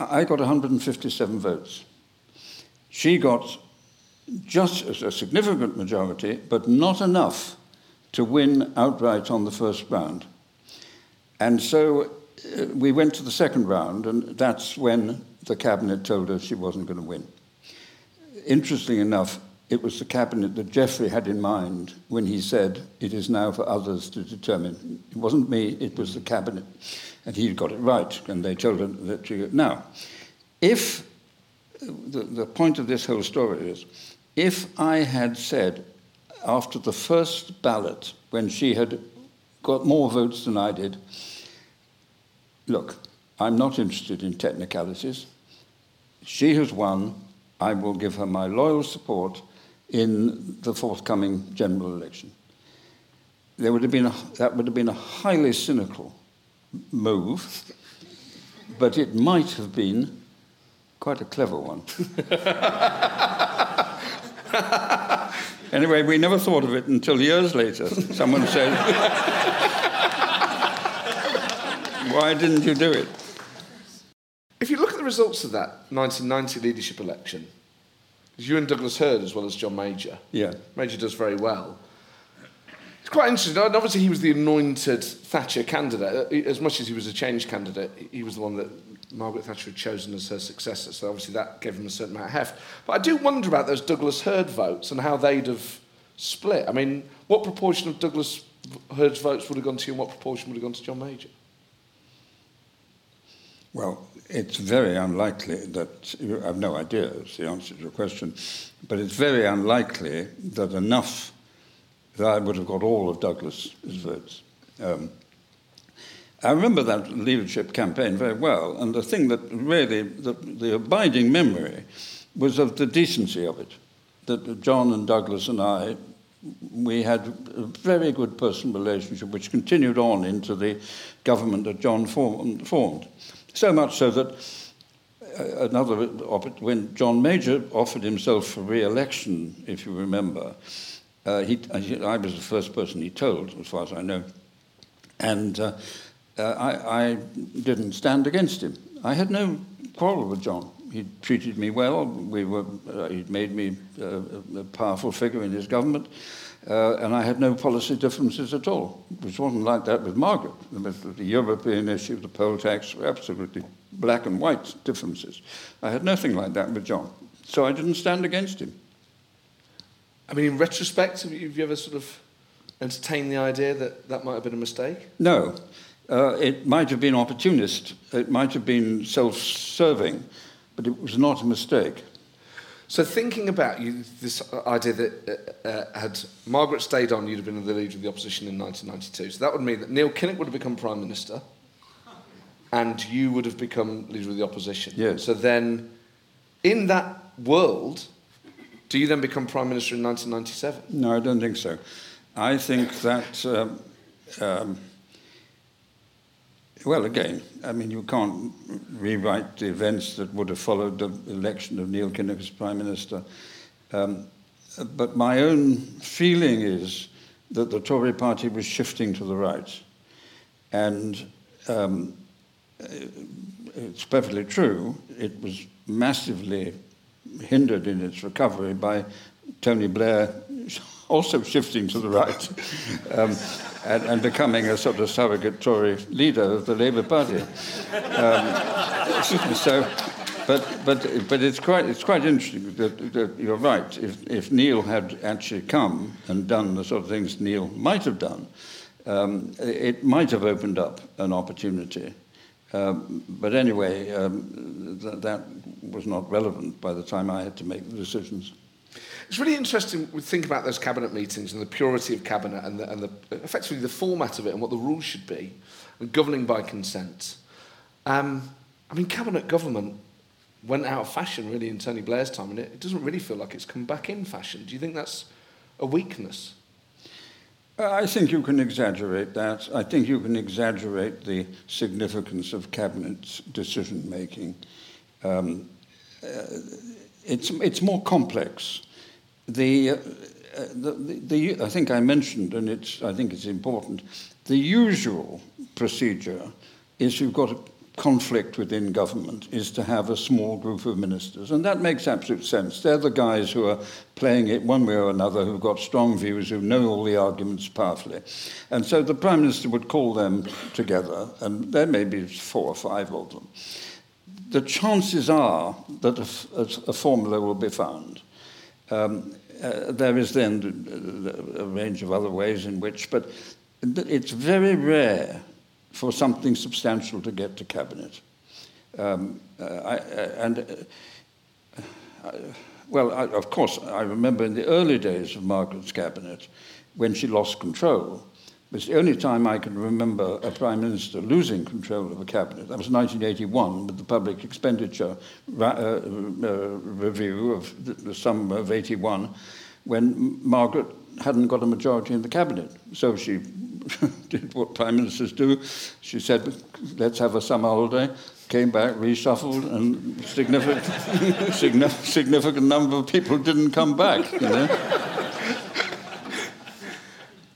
I got one hundred fifty-seven votes. She got just a significant majority, but not enough to win outright on the first round. And so uh, we went to the second round, and that's when the Cabinet told her she wasn't going to win. Interestingly enough, it was the Cabinet that Geoffrey had in mind when he said, it is now for others to determine. It wasn't me, it was the Cabinet. And he got it right, and they told her that she... Now, if... The, the point of this whole story is, if I had said, after the first ballot, when she had got more votes than I did... Look, I'm not interested in technicalities. She has won. I will give her my loyal support in the forthcoming general election. There would have been a, that would have been a highly cynical move, but it might have been quite a clever one. Anyway, we never thought of it until years later. Someone said... Why didn't you do it? If you look at the results of that nineteen ninety leadership election, you and Douglas Hurd as well as John Major. Yeah. Major does very well. It's quite interesting. Obviously, he was the anointed Thatcher candidate. As much as he was a Change candidate, he was the one that Margaret Thatcher had chosen as her successor, so obviously that gave him a certain amount of heft. But I do wonder about those Douglas Hurd votes and how they'd have split. I mean, what proportion of Douglas Hurd's votes would have gone to you and what proportion would have gone to John Major? Well, it's very unlikely that... I have no idea, is the answer to your question, but it's very unlikely that enough that I would have got all of Douglas's votes. Um, I remember that leadership campaign very well, and the thing that really, the, the abiding memory was of the decency of it, that John and Douglas and I, we had a very good personal relationship which continued on into the government that John formed. So much so that another, when John Major offered himself for re-election, if you remember, uh, he, I was the first person he told, as far as I know, and... Uh, Uh, I, I didn't stand against him. I had no quarrel with John. He treated me well. We were, uh, he'd made me uh, a powerful figure in his government, uh, and I had no policy differences at all, which wasn't like that with Margaret. With the European issue, the poll tax, were absolutely black and white differences. I had nothing like that with John, so I didn't stand against him. I mean, in retrospect, have you, have you ever sort of entertained the idea that that might have been a mistake? No. Uh, it might have been opportunist, it might have been self-serving, but it was not a mistake. So thinking about you, this idea that uh, uh, had Margaret stayed on, you'd have been the leader of the opposition in nineteen ninety-two. So that would mean that Neil Kinnock would have become Prime Minister and you would have become leader of the opposition. Yes. So then, in that world, do you then become Prime Minister in nineteen ninety-seven? No, I don't think so. I think that... Um, um, Well, again, I mean, you can't rewrite the events that would have followed the election of Neil Kinnock as Prime Minister. Um, but my own feeling is that the Tory party was shifting to the right. And um, it's perfectly true, it was massively hindered in its recovery by Tony Blair also shifting to the right um, and, and becoming a sort of surrogate Tory leader of the Labour Party. Um, so, but but but it's quite it's quite interesting that, that you're right. If if Neil had actually come and done the sort of things Neil might have done, um, it might have opened up an opportunity. Um, but anyway, um, th- that was not relevant by the time I had to make the decisions. It's really interesting to think about those cabinet meetings and the purity of cabinet and, the, and the, effectively the format of it and what the rules should be, and governing by consent. Um, I mean, cabinet government went out of fashion, really, in Tony Blair's time, and it, it doesn't really feel like it's come back in fashion. Do you think that's a weakness? I think you can exaggerate that. I think you can exaggerate the significance of cabinet decision-making. Um, uh, it's, it's more complex. The, uh, the, the, the I think I mentioned, and it's I think it's important, the usual procedure is you've got a conflict within government, is to have a small group of ministers. And that makes absolute sense. They're the guys who are playing it one way or another, who've got strong views, who know all the arguments powerfully. And so the Prime Minister would call them together, and there may be four or five of them. The chances are that a, a formula will be found. Um, uh, there is then a range of other ways in which, but it's very rare for something substantial to get to cabinet. Um, uh, I, and uh, I, well, I, of course, I remember in the early days of Margaret's cabinet, when she lost control, it was the only time I can remember a Prime Minister losing control of a cabinet. That was nineteen eighty-one with the public expenditure ra- uh, uh, review of the, the summer of eighty-one, when Margaret hadn't got a majority in the cabinet. So she did what Prime Ministers do. She said, let's have a summer holiday, came back, reshuffled, and significant, significant number of people didn't come back, you know.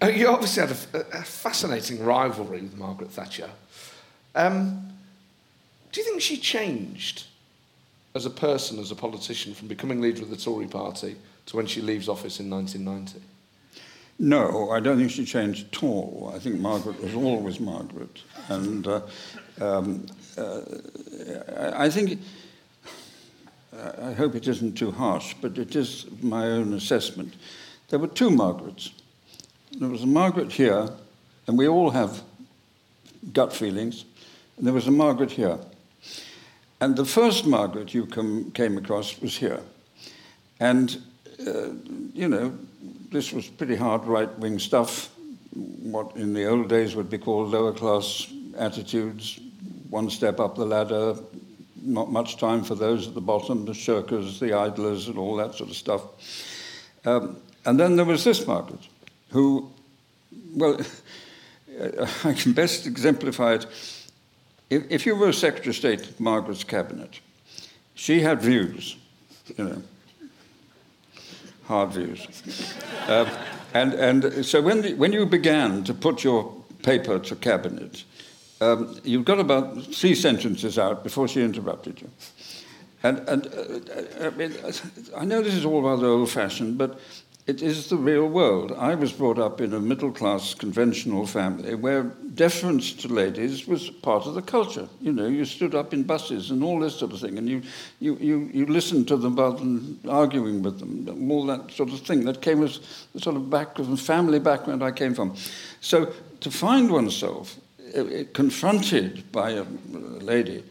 You obviously had a, a fascinating rivalry with Margaret Thatcher. Um, do you think she changed as a person, as a politician, from becoming leader of the Tory party to when she leaves office in nineteen ninety? No, I don't think she changed at all. I think Margaret was always Margaret. And uh, um, uh, I think, I hope it isn't too harsh, but it is my own assessment. There were two Margarets. There was a Margaret here, and we all have gut feelings, and there was a Margaret here. And the first Margaret you com- came across was here. And, uh, you know, this was pretty hard right-wing stuff, what in the old days would be called lower-class attitudes, one step up the ladder, not much time for those at the bottom, the shirkers, the idlers, and all that sort of stuff. Um, and then there was this Margaret, who, well, I can best exemplify it. If, if you were Secretary of State at Margaret's cabinet, she had views, you know, hard views. uh, and and so when the, when you began to put your paper to cabinet, Um, you got about three sentences out before she interrupted you. And, and uh, I mean, I know this is all rather old-fashioned, but it is the real world. I was brought up in a middle-class, conventional family where deference to ladies was part of the culture. You know, you stood up in buses and all this sort of thing, and you, you, you, you listened to them rather than arguing with them, all that sort of thing. That came as the sort of back of the family background I came from. So to find oneself confronted by a lady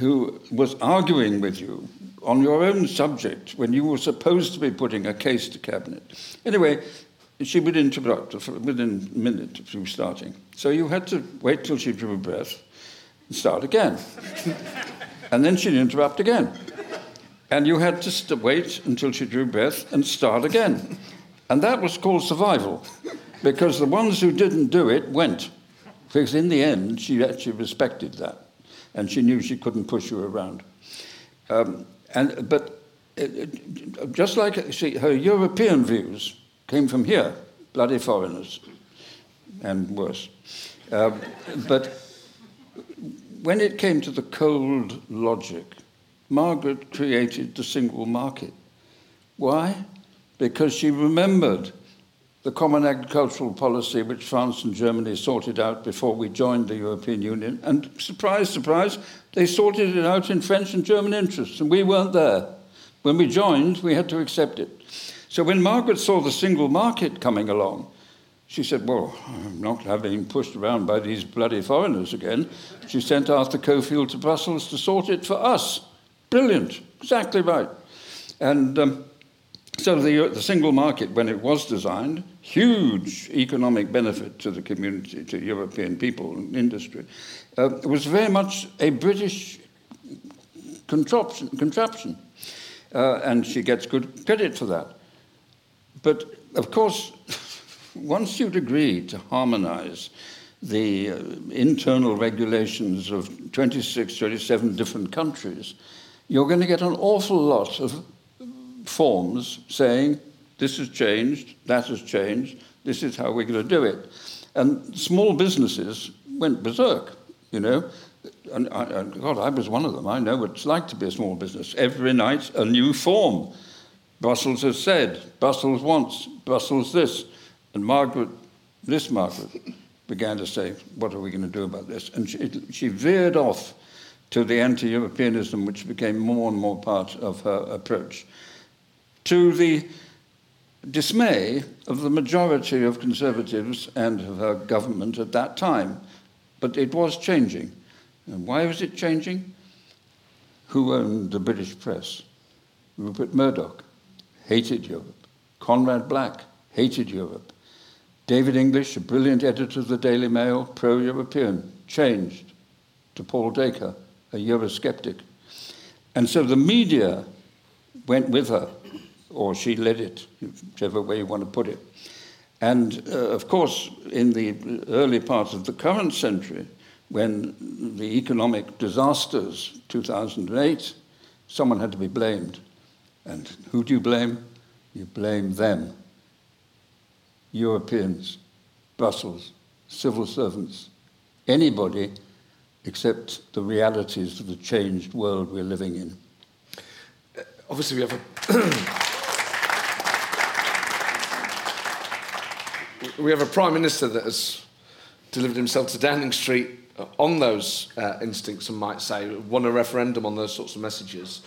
who was arguing with you on your own subject when you were supposed to be putting a case to cabinet. Anyway, she would interrupt within a minute of you starting. So you had to wait till she drew a breath and start again. And then she'd interrupt again. And you had to st- wait until she drew breath and start again. And that was called survival, because the ones who didn't do it went. Because in the end, she actually respected that, and she knew she couldn't push you around. Um, and but it, it, just like she, her European views came from here, bloody foreigners, and worse. Um, but when it came to the cold logic, Margaret created the single market. Why? Because she remembered the common agricultural policy which France and Germany sorted out before we joined the European Union. And surprise, surprise, they sorted it out in French and German interests, and we weren't there. When we joined, we had to accept it. So when Margaret saw the single market coming along, she said, well, I'm not having pushed around by these bloody foreigners again. She sent Arthur Cockfield to Brussels to sort it for us. Brilliant, exactly right. And um, so the, the single market, when it was designed, huge economic benefit to the community, to European people and industry, uh, was very much a British contraption. contraption. Uh, and she gets good credit for that. But, of course, once you'd agreed to harmonise the uh, internal regulations of twenty-six, twenty-seven different countries, you're going to get an awful lot of forms saying, this has changed, that has changed, this is how we're going to do it. And small businesses went berserk, you know. And I, I, God, I was one of them. I know what it's like to be a small business. Every night, a new form. Brussels has said, Brussels wants, Brussels this. And Margaret, this Margaret, began to say, what are we going to do about this? And she, it, she veered off to the anti-Europeanism, which became more and more part of her approach, to the dismay of the majority of Conservatives and of her government at that time. But it was changing. And why was it changing? Who owned the British press? Rupert Murdoch hated Europe. Conrad Black hated Europe. David English, a brilliant editor of the Daily Mail, pro-European, changed to Paul Dacre, a Eurosceptic. And so the media went with her, or she led it, whichever way you want to put it. And, uh, of course, in the early part of the current century, when the economic disasters, two thousand eight, someone had to be blamed. And who do you blame? You blame them. Europeans, Brussels, civil servants, anybody except the realities of the changed world we're living in. Uh, obviously, we have a... we have a Prime Minister that has delivered himself to Downing Street on those uh, instincts, and might say, won a referendum on those sorts of messages.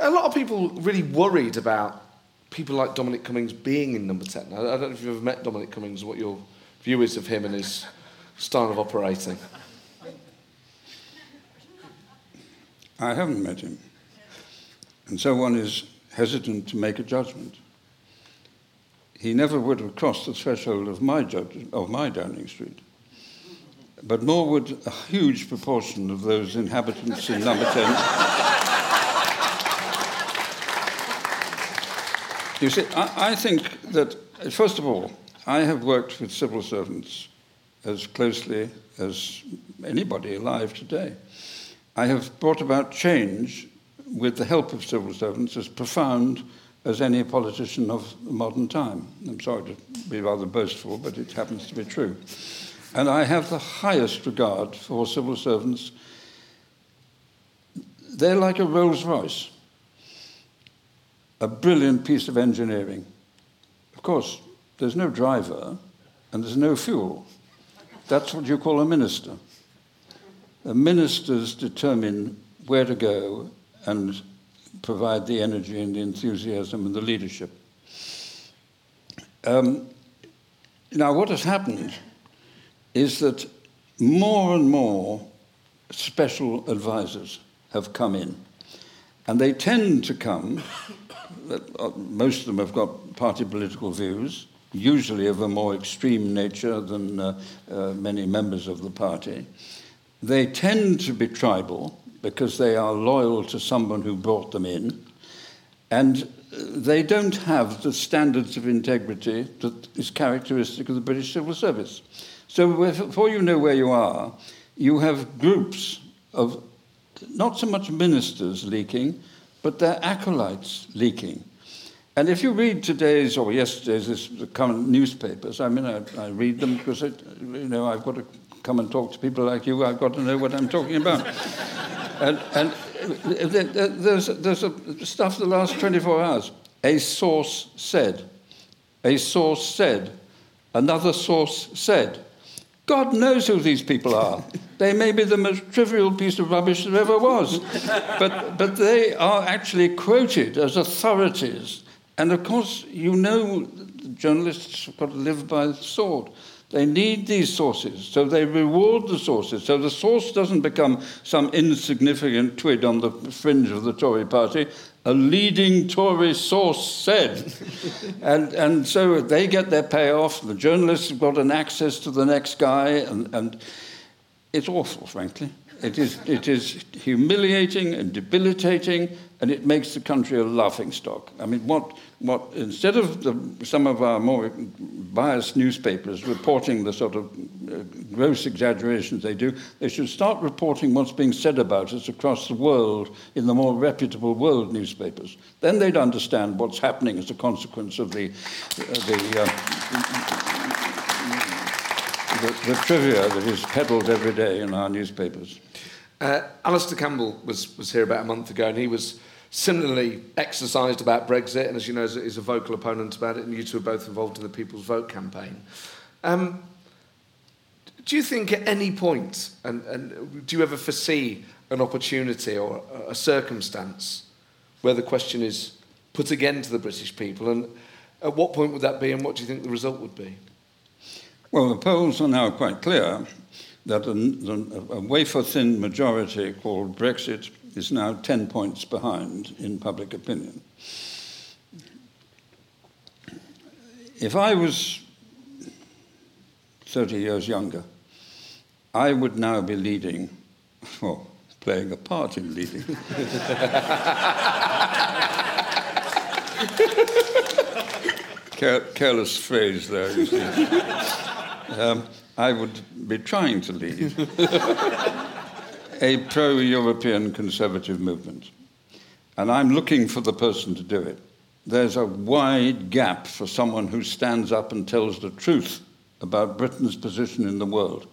A lot of people really worried about people like Dominic Cummings being in number ten. I don't know if you've ever met Dominic Cummings, what your view is of him and his style of operating. I haven't met him. And so one is hesitant to make a judgment. He never would have crossed the threshold of my, judge, of my Downing Street. But nor would a huge proportion of those inhabitants in number ten. You see, I, I think that, first of all, I have worked with civil servants as closely as anybody alive today. I have brought about change with the help of civil servants as profound as any politician of the modern time. I'm sorry to be rather boastful, but it happens to be true. And I have the highest regard for civil servants. They're like a Rolls-Royce, a brilliant piece of engineering. Of course, there's no driver and there's no fuel. That's what you call a minister. The ministers determine where to go and provide the energy and the enthusiasm and the leadership. Um, now, what has happened is that more and more special advisors have come in. And they tend to come, most of them have got party political views, usually of a more extreme nature than uh, uh, many members of the party. They tend to be tribal, because they are loyal to someone who brought them in, and they don't have the standards of integrity that is characteristic of the British civil service. So before you know where you are, you have groups of not so much ministers leaking, but their acolytes leaking. And if you read today's or yesterday's this, the current newspapers, I mean, I, I read them because it, you know, I've got to come and talk to people like you, I've got to know what I'm talking about. And, and there's, there's a stuff the last twenty-four hours. A source said, a source said, another source said. God knows who these people are. They may be the most trivial piece of rubbish there ever was. But, but they are actually quoted as authorities. And of course, you know, journalists have got to live by the sword. They need these sources, so they reward the sources. So the source doesn't become some insignificant twig on the fringe of the Tory party. A leading Tory source said. and and so they get their payoff. The journalists have got an access to the next guy, and, and it's awful, frankly. It is, it is humiliating and debilitating, and it makes the country a laughingstock. I mean, what, what instead of the, some of our more biased newspapers reporting the sort of uh, gross exaggerations they do, they should start reporting what's being said about us across the world in the more reputable world newspapers. Then they'd understand what's happening as a consequence of the uh, the, uh, the, the trivia that is peddled every day in our newspapers. Uh, Alistair Campbell was, was here about a month ago, and he was similarly exercised about Brexit, and as you know, is a vocal opponent about it, and you two are both involved in the People's Vote campaign. Um, do you think at any point, and, and do you ever foresee an opportunity or a circumstance where the question is put again to the British people, and at what point would that be, and what do you think the result would be? Well, the polls are now quite clear that a, a wafer-thin majority called Brexit is now ten points behind in public opinion. If I was thirty years younger, I would now be leading, well, playing a part in leading. Care- careless phrase there, you see. Um, I would be trying to lead a pro-European conservative movement. And I'm looking for the person to do it. There's a wide gap for someone who stands up and tells the truth about Britain's position in the world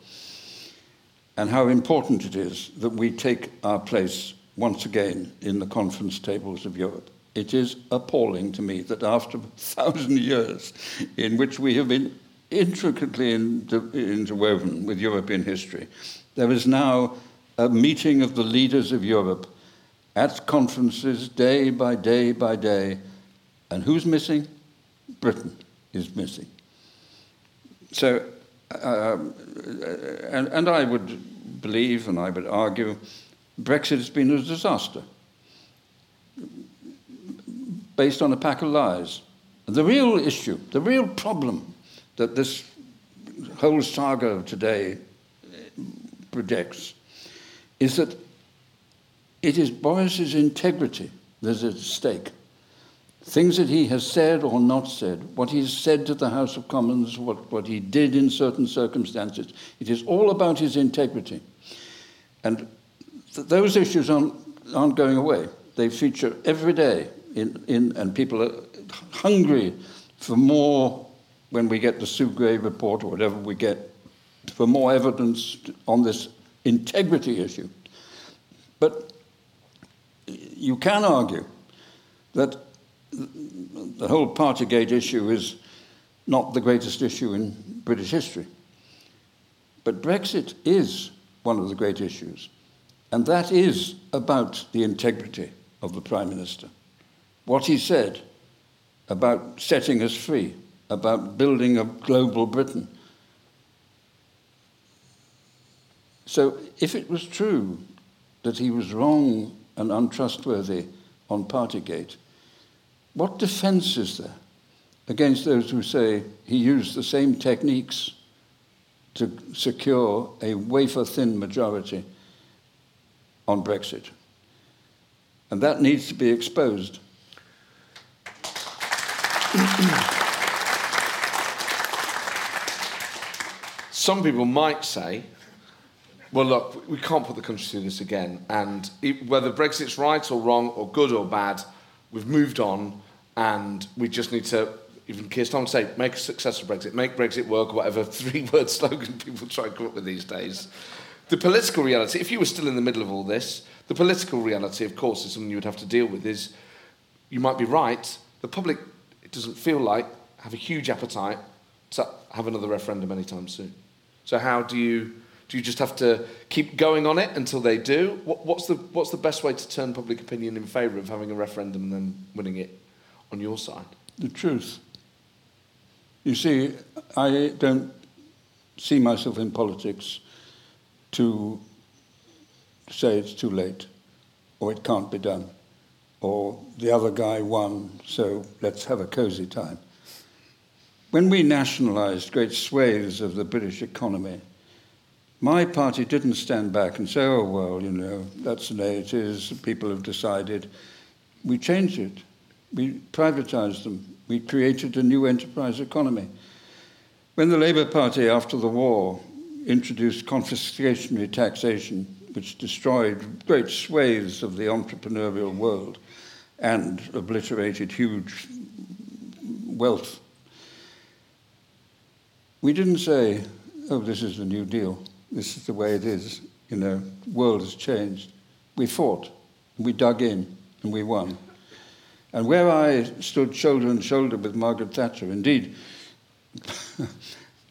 and how important it is that we take our place once again in the conference tables of Europe. It is appalling to me that after a thousand years in which we have been intricately inter- interwoven with European history. There is now a meeting of the leaders of Europe at conferences day by day by day. And who's missing? Britain is missing. So, um, and, and I would believe, and I would argue, Brexit has been a disaster based on a pack of lies. The real issue, the real problem that this whole saga of today projects is that it is Boris's integrity that's at stake. Things that he has said or not said, what he has said to the House of Commons, what, what he did in certain circumstances, it is all about his integrity. And th- those issues aren't, aren't going away. They feature every day, in, in, and people are hungry for more when we get the Sue Gray report or whatever we get, for more evidence on this integrity issue. But you can argue that the whole Partygate issue is not the greatest issue in British history. But Brexit is one of the great issues, and that is about the integrity of the Prime Minister. What he said about setting us free, about building a global Britain. So if it was true that he was wrong and untrustworthy on Partygate, what defence is there against those who say he used the same techniques to secure a wafer-thin majority on Brexit? And that needs to be exposed. Some people might say, well, look, we can't put the country through this again, and it, whether Brexit's right or wrong or good or bad, we've moved on, and we just need to, even Keir Starmer say, make a success of Brexit, make Brexit work, or whatever three-word slogan people try and come up with these days. The political reality, if you were still in the middle of all this, the political reality, of course, is something you would have to deal with, is you might be right, the public, it doesn't feel like, have a huge appetite to have another referendum anytime soon. So how do you, do you just have to keep going on it until they do? What, what's the what's the best way to turn public opinion in favour of having a referendum and then winning it on your side? The truth. You see, I don't see myself in politics to say it's too late or it can't be done or the other guy won, so let's have a cosy time. When we nationalised great swathes of the British economy, my party didn't stand back and say, oh, well, you know, that's the way it is, people have decided. We changed it. We privatised them. We created a new enterprise economy. When the Labour Party, after the war, introduced confiscationary taxation, which destroyed great swathes of the entrepreneurial world and obliterated huge wealth, we didn't say, oh, this is the New Deal. This is the way it is, you know, the world has changed. We fought, and we dug in, and we won. And where I stood shoulder and shoulder with Margaret Thatcher, indeed,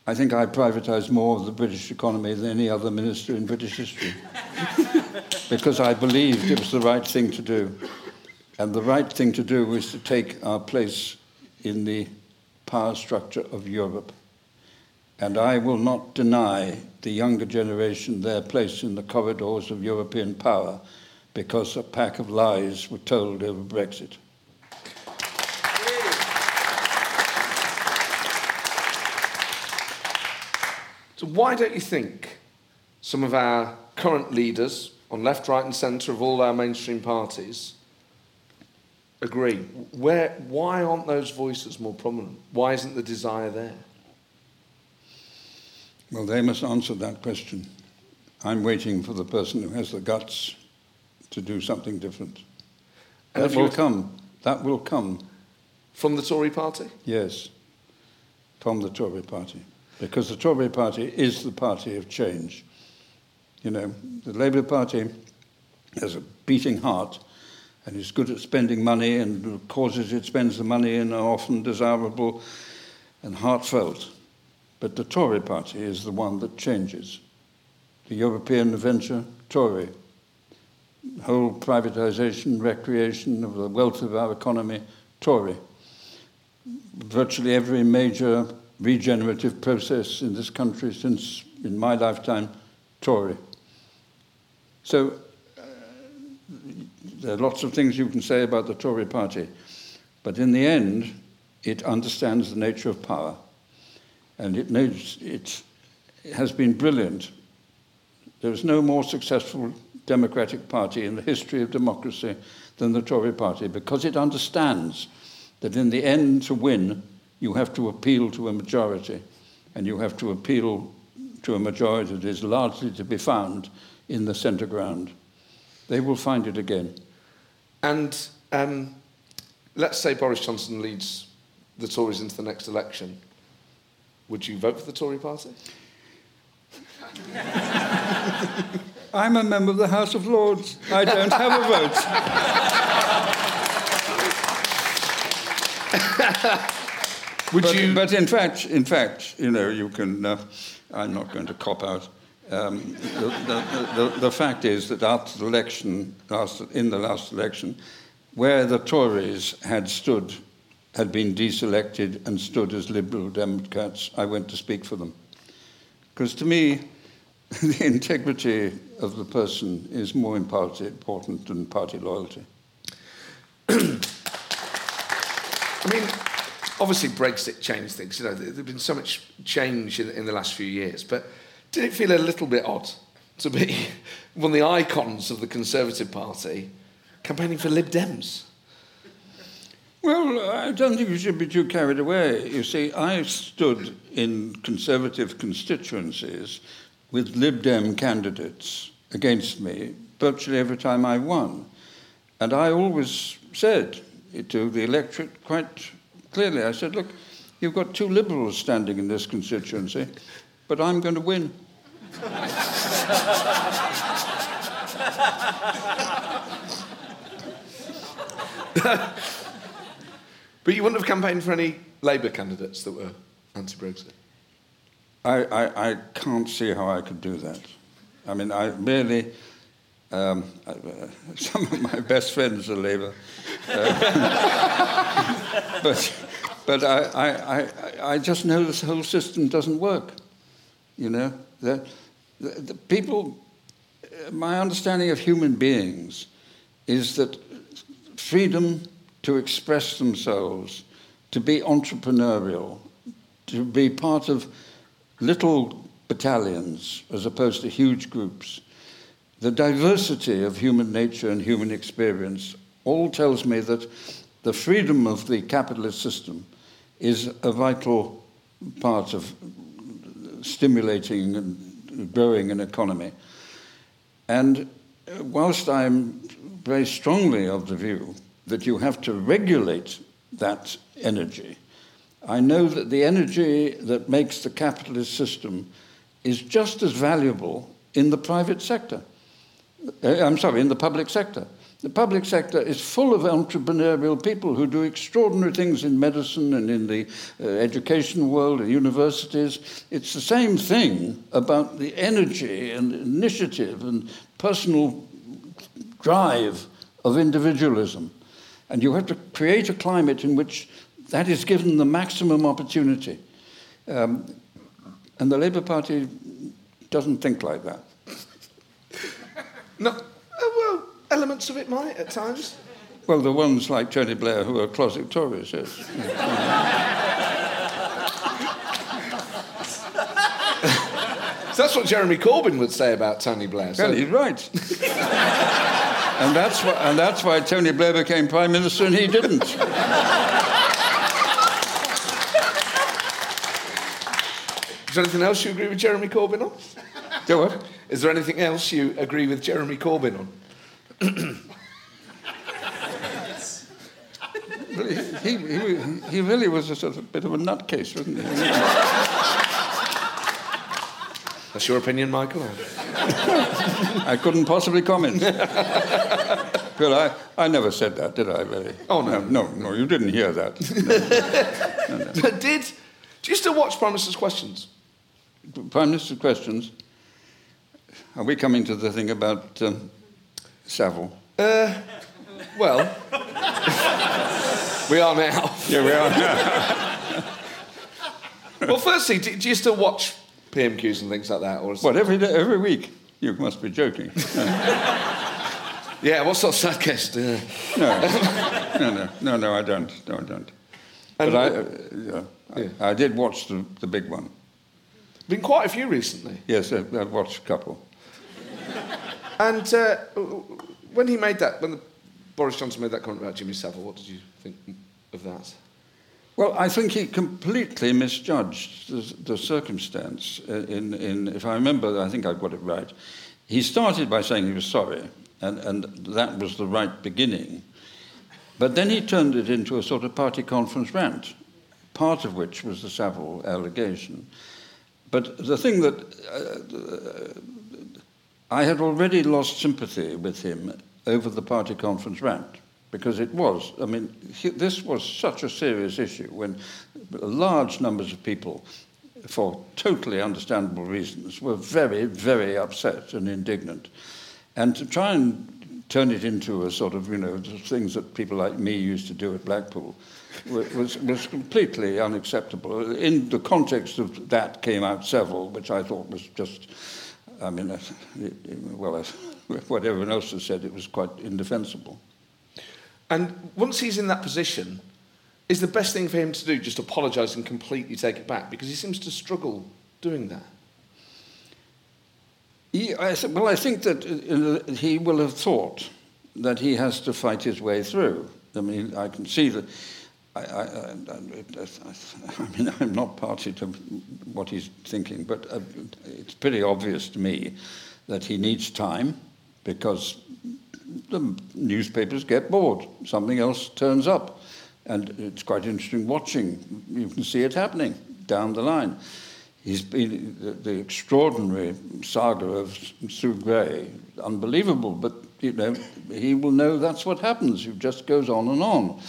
I think I privatised more of the British economy than any other minister in British history, because I believed it was the right thing to do. And the right thing to do was to take our place in the power structure of Europe. And I will not deny the younger generation their place in the corridors of European power because a pack of lies were told over Brexit. So why don't you think some of our current leaders on left, right and centre of all our mainstream parties agree? Where, why aren't those voices more prominent? Why isn't the desire there? Well, they must answer that question. I'm waiting for the person who has the guts to do something different. And that will come. That will come. From the Tory party? Yes, from the Tory party. Because the Tory party is the party of change. You know, the Labour Party has a beating heart and is good at spending money and causes it spends the money in an often desirable and heartfelt but the Tory party is the one that changes. The European venture, Tory. The whole privatisation, recreation of the wealth of our economy, Tory. Virtually every major regenerative process in this country since, in my lifetime, Tory. So uh, there are lots of things you can say about the Tory party, but in the end, it understands the nature of power, and it knows it has been brilliant. There is no more successful democratic party in the history of democracy than the Tory party, because it understands that in the end, to win, you have to appeal to a majority, and you have to appeal to a majority that is largely to be found in the centre ground. They will find it again. And um, let's say Boris Johnson leads the Tories into the next election. Would you vote for the Tory party? I'm a member of the House of Lords. I don't have a vote. Would but, you? But in fact, in fact, you know, you can. Uh, I'm not going to cop out. Um, the, the, the, the fact is that after the election, last, in the last election, where the Tories had stood, had been deselected and stood as Liberal Democrats, I went to speak for them. Because to me, the integrity of the person is more important than party loyalty. I mean, obviously Brexit changed things. You know, there's been so much change in, in the last few years, but did it feel a little bit odd to be one of the icons of the Conservative Party campaigning for Lib Dems? Well, I don't think you should be too carried away. You see, I stood in Conservative constituencies with Lib Dem candidates against me virtually every time I won. And I always said to the electorate quite clearly, I said, look, you've got two Liberals standing in this constituency, but I'm going to win. But you wouldn't have campaigned for any Labour candidates that were anti-Brexit? I, I, I can't see how I could do that. I mean, I really... Um, I, uh, some of my best friends are Labour. Uh, but but I, I, I, I just know this whole system doesn't work. You know, the, the, the people... My understanding of human beings is that freedom to express themselves, to be entrepreneurial, to be part of little battalions as opposed to huge groups. The diversity of human nature and human experience all tells me that the freedom of the capitalist system is a vital part of stimulating and growing an economy. And whilst I'm very strongly of the view that you have to regulate that energy, I know that the energy that makes the capitalist system is just as valuable in the private sector. I'm sorry, in the public sector. The public sector is full of entrepreneurial people who do extraordinary things in medicine and in the uh, education world and universities. It's the same thing about the energy and initiative and personal drive of individualism. And you have to create a climate in which that is given the maximum opportunity. Um, and the Labour Party doesn't think like that. No, uh, well, elements of it might at times. Well, the ones like Tony Blair who are closet Tories, yes. So that's what Jeremy Corbyn would say about Tony Blair. So. Well, he's right. And that's why, and that's why Tony Blair became Prime Minister and he didn't. Is there anything else you agree with Jeremy Corbyn on? Do what? Is there anything else you agree with Jeremy Corbyn on? he, he, he really was a sort of bit of a nutcase, wasn't he? That's your opinion, Michael? I couldn't possibly comment. Well, I, I never said that, did I, really? Oh, no. No, no, no you didn't hear that. No, no, no. Did Do you still watch Prime Minister's Questions? Prime Minister's Questions? Are we coming to the thing about um, Savile? Uh, well, we are now. Yeah, we are now. Well, firstly, do, do you still watch P M Qs and things like that? Or is what, every day, every week? You must be joking. Yeah, what's that sarcasm? Uh... No. no, no, no, no, I don't. No, I don't. And but I, uh, yeah, yeah. I, I did watch the, the big one. Been quite a few recently. Yes, I, I've watched a couple. And uh, when he made that, when the, Boris Johnson made that comment about Jimmy Savile, what did you think of that? Well, I think he completely misjudged the, the circumstance. In, in, if I remember, I think I've got it right. He started by saying he was sorry, and, and that was the right beginning. But then he turned it into a sort of party conference rant, part of which was the Savile allegation. But the thing that... Uh, I had already lost sympathy with him over the party conference rant, because it was... I mean, he, this was such a serious issue when large numbers of people, for totally understandable reasons, were very, very upset and indignant. And to try and turn it into a sort of, you know, things that people like me used to do at Blackpool was was completely unacceptable. In the context of that came out Savile, which I thought was just, I mean, uh, well, uh, what everyone else has said, it was quite indefensible. And once he's in that position, is the best thing for him to do just apologise and completely take it back? Because he seems to struggle doing that. He, I th- well, I think that uh, he will have thought that he has to fight his way through. I mean, I can see that... I, I, I, I, I mean, I'm not party to what he's thinking, but uh, it's pretty obvious to me that he needs time because the newspapers get bored. Something else turns up. And it's quite interesting watching. You can see it happening down the line. He's been the, the extraordinary saga of Sue Gray, unbelievable, but you know he will know that's what happens. It just goes on and on,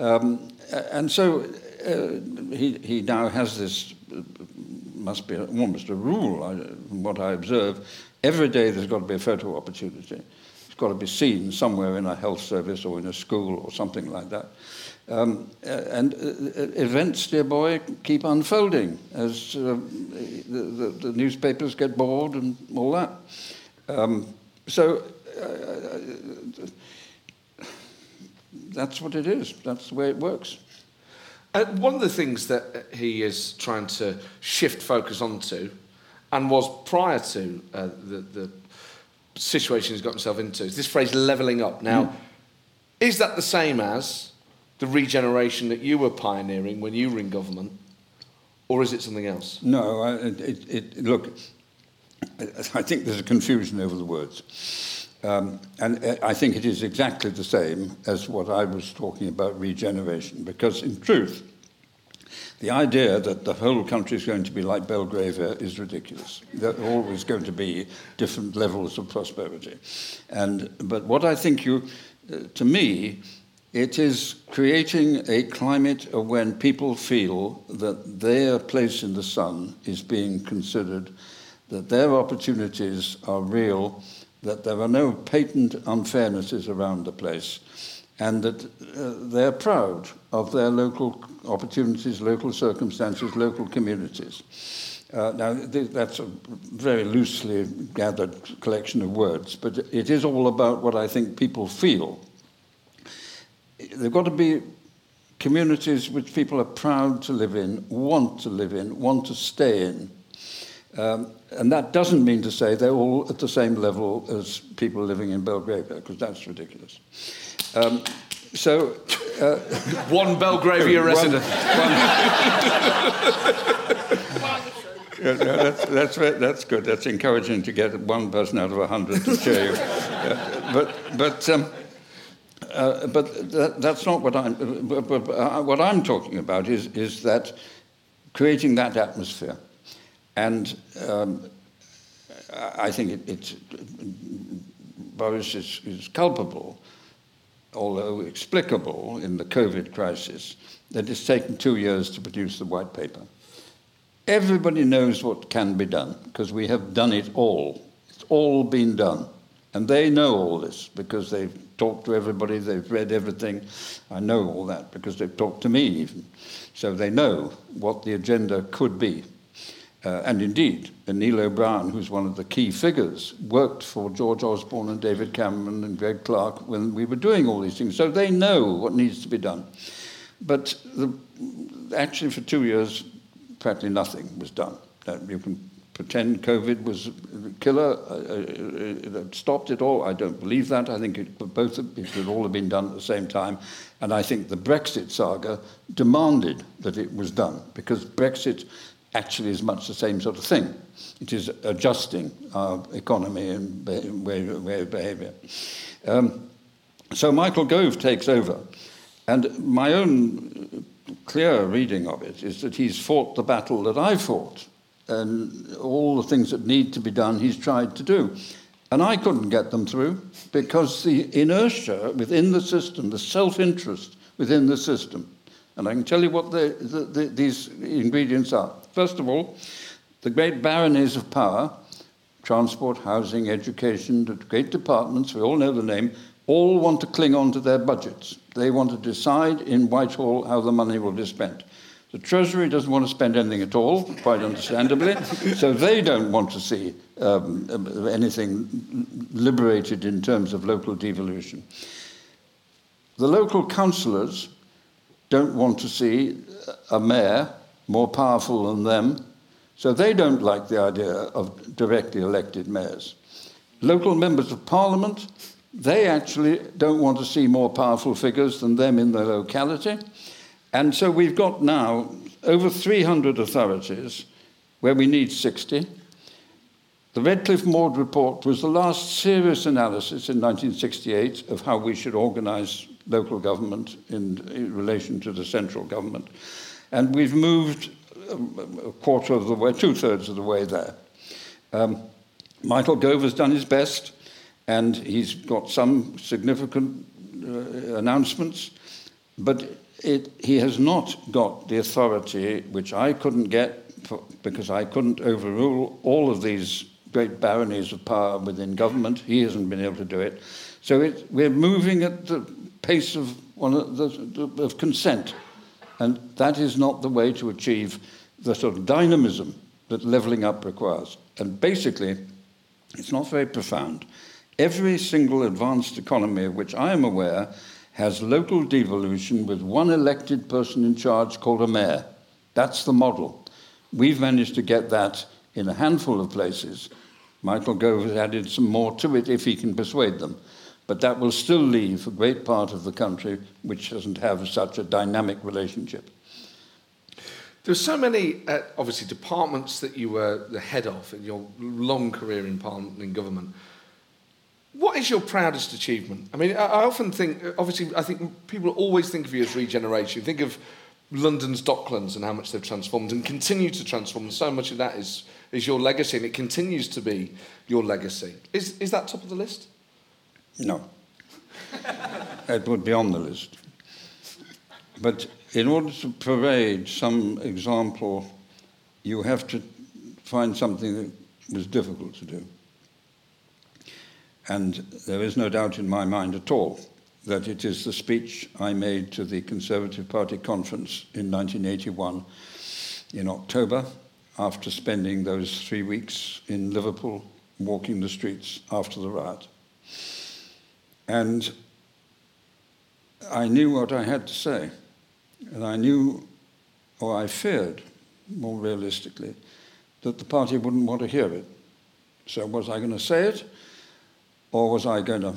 um, and so uh, he he now has this uh, must be almost a rule. I, from what I observe, every day there's got to be a photo opportunity. It's got to be seen somewhere in a health service or in a school or something like that. Um, and uh, events, dear boy, keep unfolding as uh, the, the, the newspapers get bored and all that. Um, so uh, uh, that's what it is. That's the way it works. Uh, one of the things that he is trying to shift focus onto, and was prior to uh, the, the situation he's got himself into, is this phrase "levelling up." Now, mm. is that the same as the regeneration that you were pioneering when you were in government, or is it something else? No, I, it, it, look, I think there's a confusion over the words. Um, and I think it is exactly the same as what I was talking about regeneration, because in truth, the idea that the whole country is going to be like Belgravia is ridiculous. There are always going to be different levels of prosperity. And but what I think you, uh, to me, it is creating a climate when people feel that their place in the sun is being considered, that their opportunities are real, that there are no patent unfairnesses around the place, and that uh, they're proud of their local opportunities, local circumstances, local communities. Uh, now, th- that's a very loosely gathered collection of words, but it is all about what I think people feel. There have got to be communities which people are proud to live in, want to live in, want to stay in. Um, and that doesn't mean to say they're all at the same level as people living in Belgravia, because that's ridiculous. Um, so... Uh, one Belgravia resident. One, one Yeah, no, that's, that's that's good. That's encouraging to get one person out of a hundred to share you. Yeah, but... but um, Uh, but that, that's not what I'm... Uh, but, but, uh, what I'm talking about is is that creating that atmosphere. And um, I think it, it, it, Boris is, is culpable, although explicable in the COVID crisis, that it's taken two years to produce the white paper. Everybody knows what can be done because we have done it all. It's all been done. And they know all this because they've talked to everybody, they've read everything. I know all that because they've talked to me even. So they know what the agenda could be. Uh, and indeed, Neil O'Brien, who's one of the key figures, worked for George Osborne and David Cameron and Greg Clark when we were doing all these things. So they know what needs to be done. But the, actually for two years, practically nothing was done. Uh, you can pretend COVID was a killer, uh, uh, stopped it all. I don't believe that. I think it, both it should all have been done at the same time. And I think the Brexit saga demanded that it was done because Brexit actually is much the same sort of thing. It is adjusting our economy and be- way, way of behaviour. Um, so Michael Gove takes over. And my own clear reading of it is that he's fought the battle that I fought. And all the things that need to be done, he's tried to do. And I couldn't get them through because the inertia within the system, the self-interest within the system. And I can tell you what the, the, the, these ingredients are. First of all, the great baronies of power, transport, housing, education, the great departments, we all know the name, all want to cling on to their budgets. They want to decide in Whitehall how the money will be spent. The Treasury doesn't want to spend anything at all, quite understandably, so they don't want to see um, anything liberated in terms of local devolution. The local councillors don't want to see a mayor more powerful than them, so they don't like the idea of directly elected mayors. Local members of parliament, they actually don't want to see more powerful figures than them in their locality. And so we've got now over three hundred authorities where we need sixty. The Redcliffe-Maud report was the last serious analysis in nineteen sixty-eight of how we should organise local government in, in relation to the central government. And we've moved a quarter of the way, two-thirds of the way there. Um, Michael Gove has done his best, and he's got some significant uh, announcements, but It, he has not got the authority, which I couldn't get for, because I couldn't overrule all of these great baronies of power within government. He hasn't been able to do it. So it, we're moving at the pace of, one of, the, of consent, and that is not the way to achieve the sort of dynamism that levelling up requires. And basically, it's not very profound. Every single advanced economy of which I am aware has local devolution with one elected person in charge called a mayor. That's the model. We've managed to get that in a handful of places. Michael Gove has added some more to it if he can persuade them. But that will still leave a great part of the country which doesn't have such a dynamic relationship. There's so many, uh, obviously, departments that you were the head of in your long career in Parliament and in government. What is your proudest achievement? I mean, I often think, obviously, I think people always think of you as regeneration. Think of London's Docklands and how much they've transformed and continue to transform. So much of that is, is your legacy, and it continues to be your legacy. Is is that top of the list? No. It would be on the list. But in order to parade some example, you have to find something that was difficult to do. And there is no doubt in my mind at all that it is the speech I made to the Conservative Party conference in nineteen eighty-one in October, after spending those three weeks in Liverpool walking the streets after the riot. And I knew what I had to say. And I knew, or I feared, more realistically, that the party wouldn't want to hear it. So was I going to say it? Or was I going to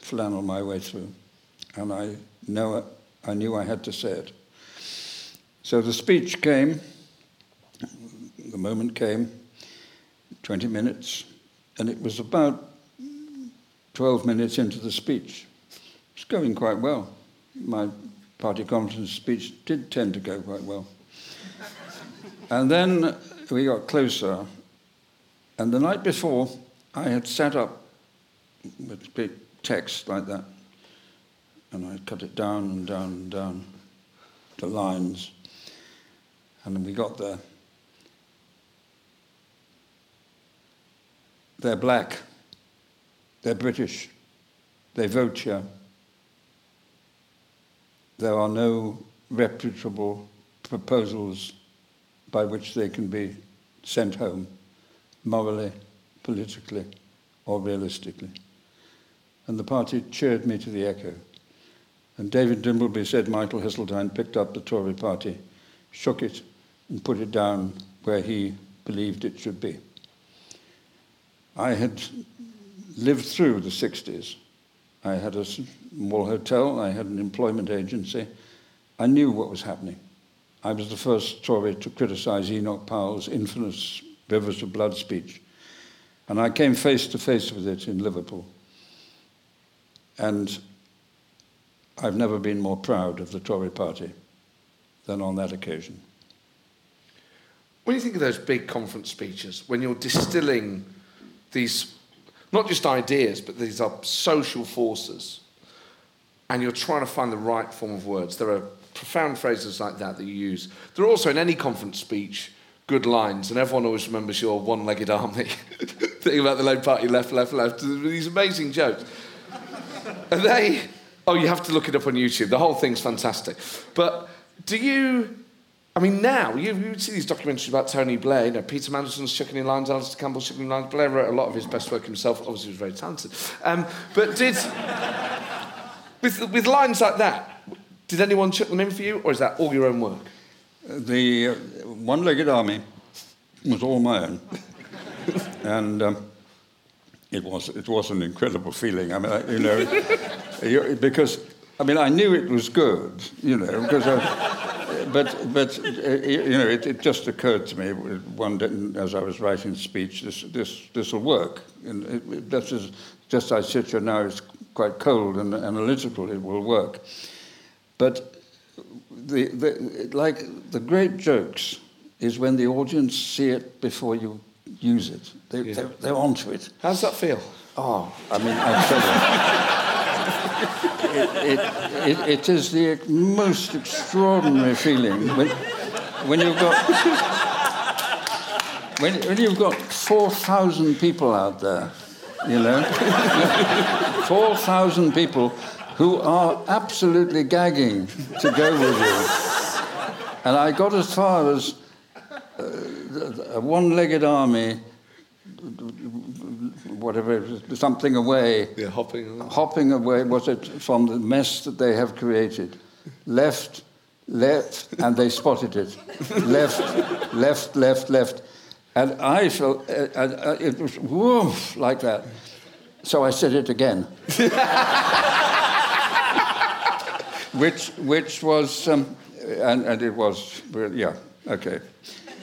flannel my way through? And I know it, I knew I had to say it. So the speech came, the moment came, twenty minutes, and it was about twelve minutes into the speech. It was going quite well. My party conference speech did tend to go quite well. And then we got closer, and the night before, I had sat up with big text like that, and I cut it down and down and down, the lines, and we got there, They're black. They're British. They vote here. There are no reputable proposals by which they can be sent home, morally, politically, or realistically. And the party cheered me to the echo. And David Dimbleby said Michael Heseltine picked up the Tory party, shook it, and put it down where he believed it should be. I had lived through the sixties. I had a small hotel, I had an employment agency. I knew what was happening. I was the first Tory to criticise Enoch Powell's infamous Rivers of Blood speech. And I came face to face with it in Liverpool. And I've never been more proud of the Tory party than on that occasion. When you think of those big conference speeches, when you're distilling these, not just ideas, but these are social forces, and you're trying to find the right form of words, there are profound phrases like that that you use. There are also, in any conference speech, good lines, and everyone always remembers your one-legged army. Thinking about the Labour Party, left, left, left, these amazing jokes. Are they... Oh, you have to look it up on YouTube. The whole thing's fantastic. But do you... I mean, now, you, you see these documentaries about Tony Blair, you know, Peter Mandelson's chucking in lines, Alistair Campbell's chucking in lines. Blair wrote a lot of his best work himself. Obviously, he was very talented. Um, but did... with, with lines like that, did anyone chuck them in for you, or is that all your own work? The uh, one-legged army was all my own. and... Um, It was it was an incredible feeling. I mean, I, you know, you, because I mean, I knew it was good, you know, because I, but but uh, you know, it, it just occurred to me one day as I was writing speech, this this this will work. And it, it, this is just I sit here now. It's quite cold and analytical. It will work. But the, the like the great jokes is when the audience see it before you. Use it. They, Use they, it. They're onto it. How does that feel? Oh, I mean, I tell you, it, it, it, it is the most extraordinary feeling when, when you've got when, when you've got four thousand people out there, you know, four thousand people who are absolutely gagging to go with you. And I got as far as. A one-legged army, whatever, something away. Yeah, hopping away. Hopping away, was it, from the mess that they have created. Left, left, and they spotted it. Left, left, left, left. And I felt, uh, uh, it was woof, like that. So I said it again. which, which was, um, and, and it was, yeah, okay.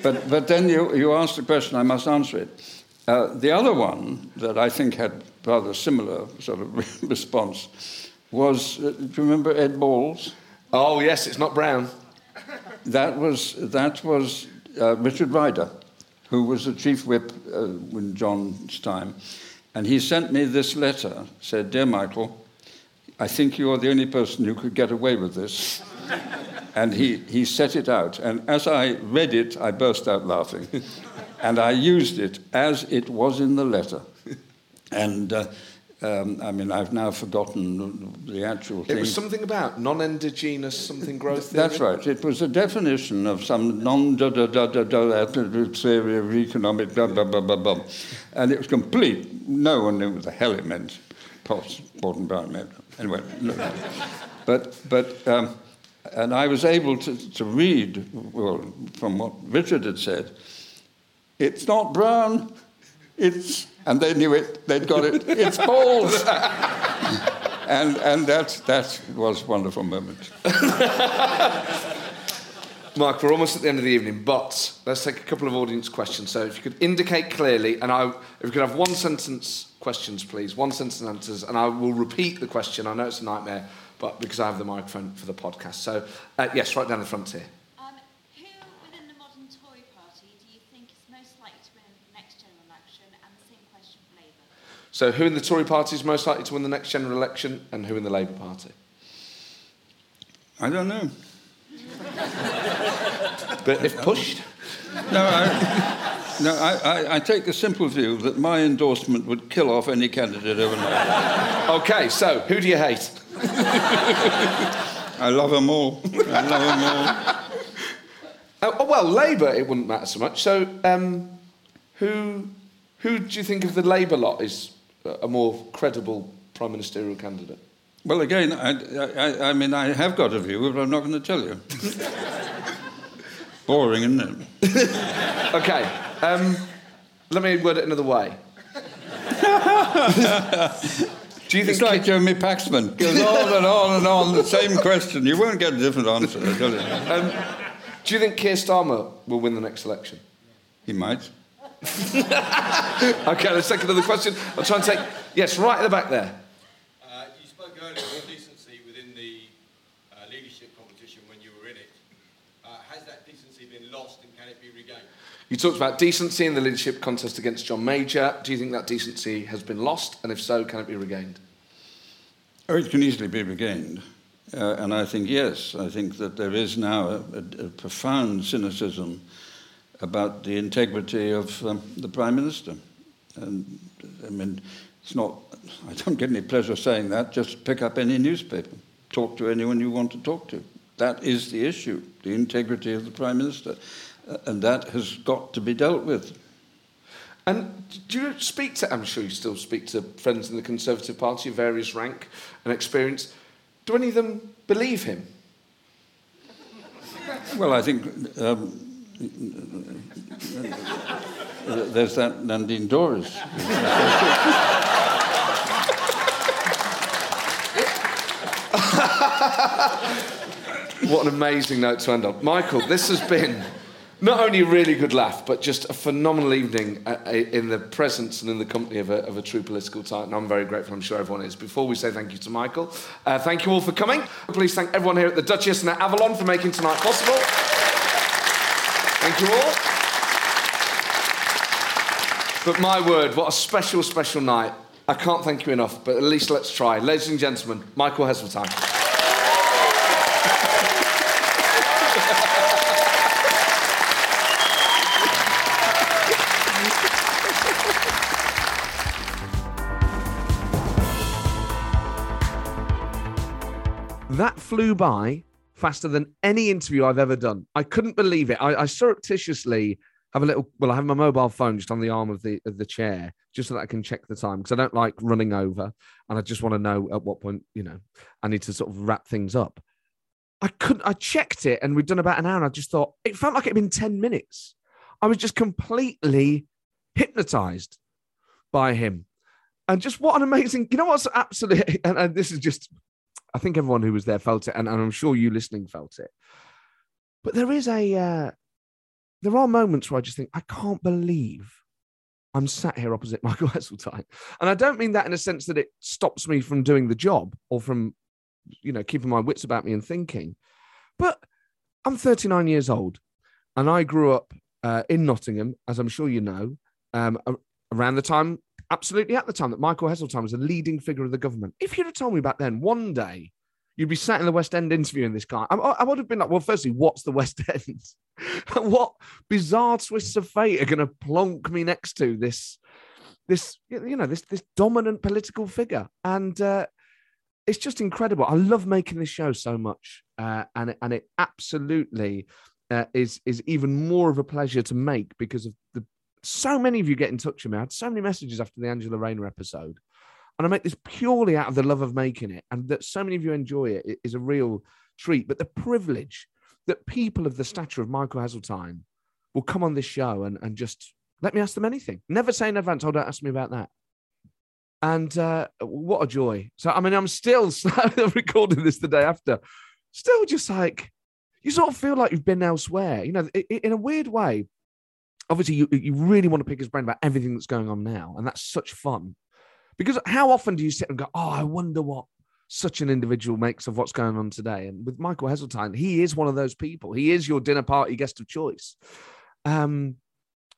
But but then you, you asked the question, I must answer it. Uh, the other one that I think had rather similar sort of response was, uh, do you remember Ed Balls? Oh, yes, it's not Brown. That was, that was uh, Richard Ryder, who was the chief whip uh, in John's time. And he sent me this letter, said, Dear Michael, I think you are the only person who could get away with this. And he, he set it out. And as I read it, I burst out laughing. And I used it as it was in the letter. And, uh, um, I mean, I've now forgotten the actual thing. It was something about non-endogenous something growth theory? That's right. It was a definition of some non-da-da-da-da-da theory of economic blah-blah-blah-blah-blah. And it was complete. No one knew what the hell it meant. Post, Borden Brown meant. Anyway, no. But... but um, And I was able to, to read, well, from what Richard had said, it's not Brown, it's... And they knew it, they'd got it, it's Balls! and and that, that was a wonderful moment. Mark, we're almost at the end of the evening, but let's take a couple of audience questions. So if you could indicate clearly, and I, if you could have one-sentence questions, please, one-sentence answers, and I will repeat the question. I know it's a nightmare, but because I have the microphone for the podcast. So, uh, yes, right down the front here. Um, who within the modern Tory party do you think is most likely to win the next general election? And the same question for Labour. So who in the Tory party is most likely to win the next general election and who in the Labour party? I don't know. But if pushed? No, I... No, I, I, I take the simple view that my endorsement would kill off any candidate overnight. OK, so, who do you hate? I love them all. I love them all. Oh, oh, well, Labour, it wouldn't matter so much. So, um, who who do you think of the Labour lot is a more credible prime ministerial candidate? Well, again, I, I, I mean, I have got a view, but I'm not going to tell you. Boring, isn't it? OK. Um, let me word it another way. Do you think it's like Jeremy Paxman. Goes on and on and on, the same question. You won't get a different answer, I tell you. Um, Do you think Keir Starmer will win the next election? He might. OK, let's take another question. I'll try and take... Yes, right at the back there. Uh, you spoke earlier of decency within the uh, leadership competition when you were in it. Uh, has that decency been lost and can it be regained? You talked about decency in the leadership contest against John Major. Do you think that decency has been lost? And if so, can it be regained? Oh, it can easily be regained. Uh, and I think, yes, I think that there is now a, a, a profound cynicism about the integrity of um, the Prime Minister. And, I mean, it's not... I don't get any pleasure saying that. Just pick up any newspaper. Talk to anyone you want to talk to. That is the issue, the integrity of the Prime Minister. Uh, and that has got to be dealt with. And do you speak to... I'm sure you still speak to friends in the Conservative Party of various rank and experience... Do any of them believe him? Well, I think um, there's that Nadine Dorries. What an amazing note to end on. Michael, this has been not only a really good laugh, but just a phenomenal evening in the presence and in the company of a, of a true political titan. I'm very grateful, I'm sure everyone is. Before we say thank you to Michael, uh, thank you all for coming. Please thank everyone here at the Duchess and at Avalon for making tonight possible. Thank you all. But my word, what a special, special night. I can't thank you enough, but at least let's try. Ladies and gentlemen, Michael Heseltine. That flew by faster than any interview I've ever done. I couldn't believe it. I, I surreptitiously have a little... Well, I have my mobile phone just on the arm of the of the chair just so that I can check the time because I don't like running over and I just want to know at what point, you know, I need to sort of wrap things up. I couldn't... I checked it and we'd done about an hour and I just thought... It felt like it had been ten minutes. I was just completely hypnotised by him. And just what an amazing... You know what's absolutely... And, and this is just... I think everyone who was there felt it, and, and I'm sure you listening felt it. But there is a, uh, there are moments where I just think, I can't believe I'm sat here opposite Michael Heseltine. And I don't mean that in a sense that it stops me from doing the job or from, you know, keeping my wits about me and thinking. But I'm thirty-nine years old, and I grew up uh, in Nottingham, as I'm sure you know, um, around the time... Absolutely at the time that Michael Heseltine was a leading figure of the government. If you'd have told me back then, one day, you'd be sat in the West End interviewing this guy, I, I would have been like, well, firstly, what's the West End? What bizarre twists of fate are going to plonk me next to this, this, you know, this, this dominant political figure? And uh, it's just incredible. I love making this show so much. Uh, and, and it absolutely uh, is, is even more of a pleasure to make because of the... So many of you get in touch with me. I had so many messages after the Angela Rayner episode. And I make this purely out of the love of making it. And that so many of you enjoy it, it is a real treat. But the privilege that people of the stature of Michael Heseltine will come on this show and, and just let me ask them anything. Never say in advance, oh, don't ask me about that. And uh, what a joy. So, I mean, I'm still recording this the day after. Still just like, you sort of feel like you've been elsewhere. You know, it, it, in a weird way, obviously, you, you really want to pick his brain about everything that's going on now, and that's such fun. Because how often do you sit and go, oh, I wonder what such an individual makes of what's going on today? And with Michael Heseltine, he is one of those people. He is your dinner party guest of choice. Um,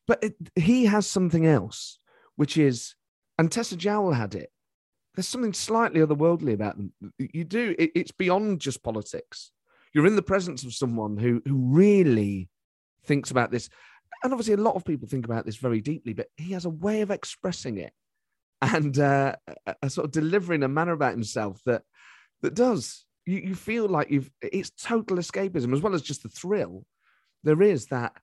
but it, he has something else, which is, and Tessa Jowell had it, there's something slightly otherworldly about them. You do, it, it's beyond just politics. You're in the presence of someone who, who really thinks about this. and obviously a lot of people think about this very deeply, but he has a way of expressing it and uh, a, a sort of delivering a manner about himself that that does. You, you feel like you've, it's total escapism, as well as just the thrill. There is that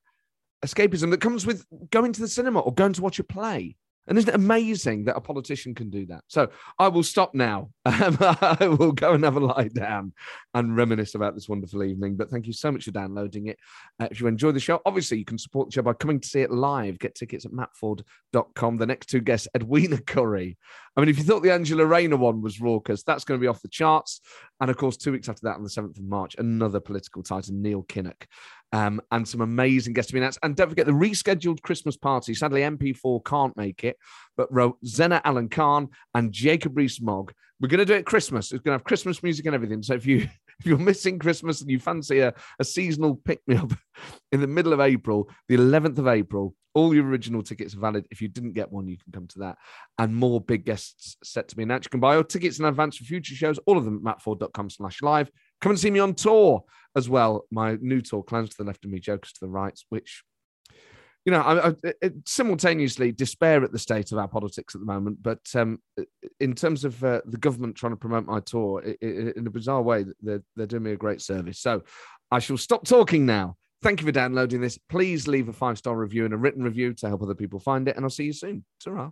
escapism that comes with going to the cinema or going to watch a play. And isn't it amazing that a politician can do that? So I will stop now. Um, I will go and have a lie down and reminisce about this wonderful evening. But thank you so much for downloading it. Uh, if you enjoy the show, obviously you can support the show by coming to see it live. Get tickets at matt ford dot com. The next two guests, Edwina Currie. I mean, if you thought the Angela Rayner one was raucous, that's going to be off the charts. And of course, two weeks after that, on the seventh of March, another political titan, Neil Kinnock. Um, and some amazing guests to be announced. And don't forget the rescheduled Christmas party. Sadly, M P four can't make it, but Rosanna Alan Khan and Jacob Rees-Mogg. We're going to do it Christmas. It's going to have Christmas music and everything. So if, you, if you're missing Christmas and you fancy a, a seasonal pick-me-up in the middle of April, the eleventh of April, all your original tickets are valid. If you didn't get one, you can come to that. And more big guests set to be announced. You can buy your tickets in advance for future shows, all of them at matt ford dot com slash live. Come and see me on tour as well. My new tour, Clowns To The Left Of Me, Jokers To The Right, which, you know, I, I, I simultaneously despair at the state of our politics at the moment. But um, in terms of uh, the government trying to promote my tour, it, it, in a bizarre way, they're, they're doing me a great service. So I shall stop talking now. Thank you for downloading this. Please leave a five-star review and a written review to help other people find it. And I'll see you soon. Ta-ra.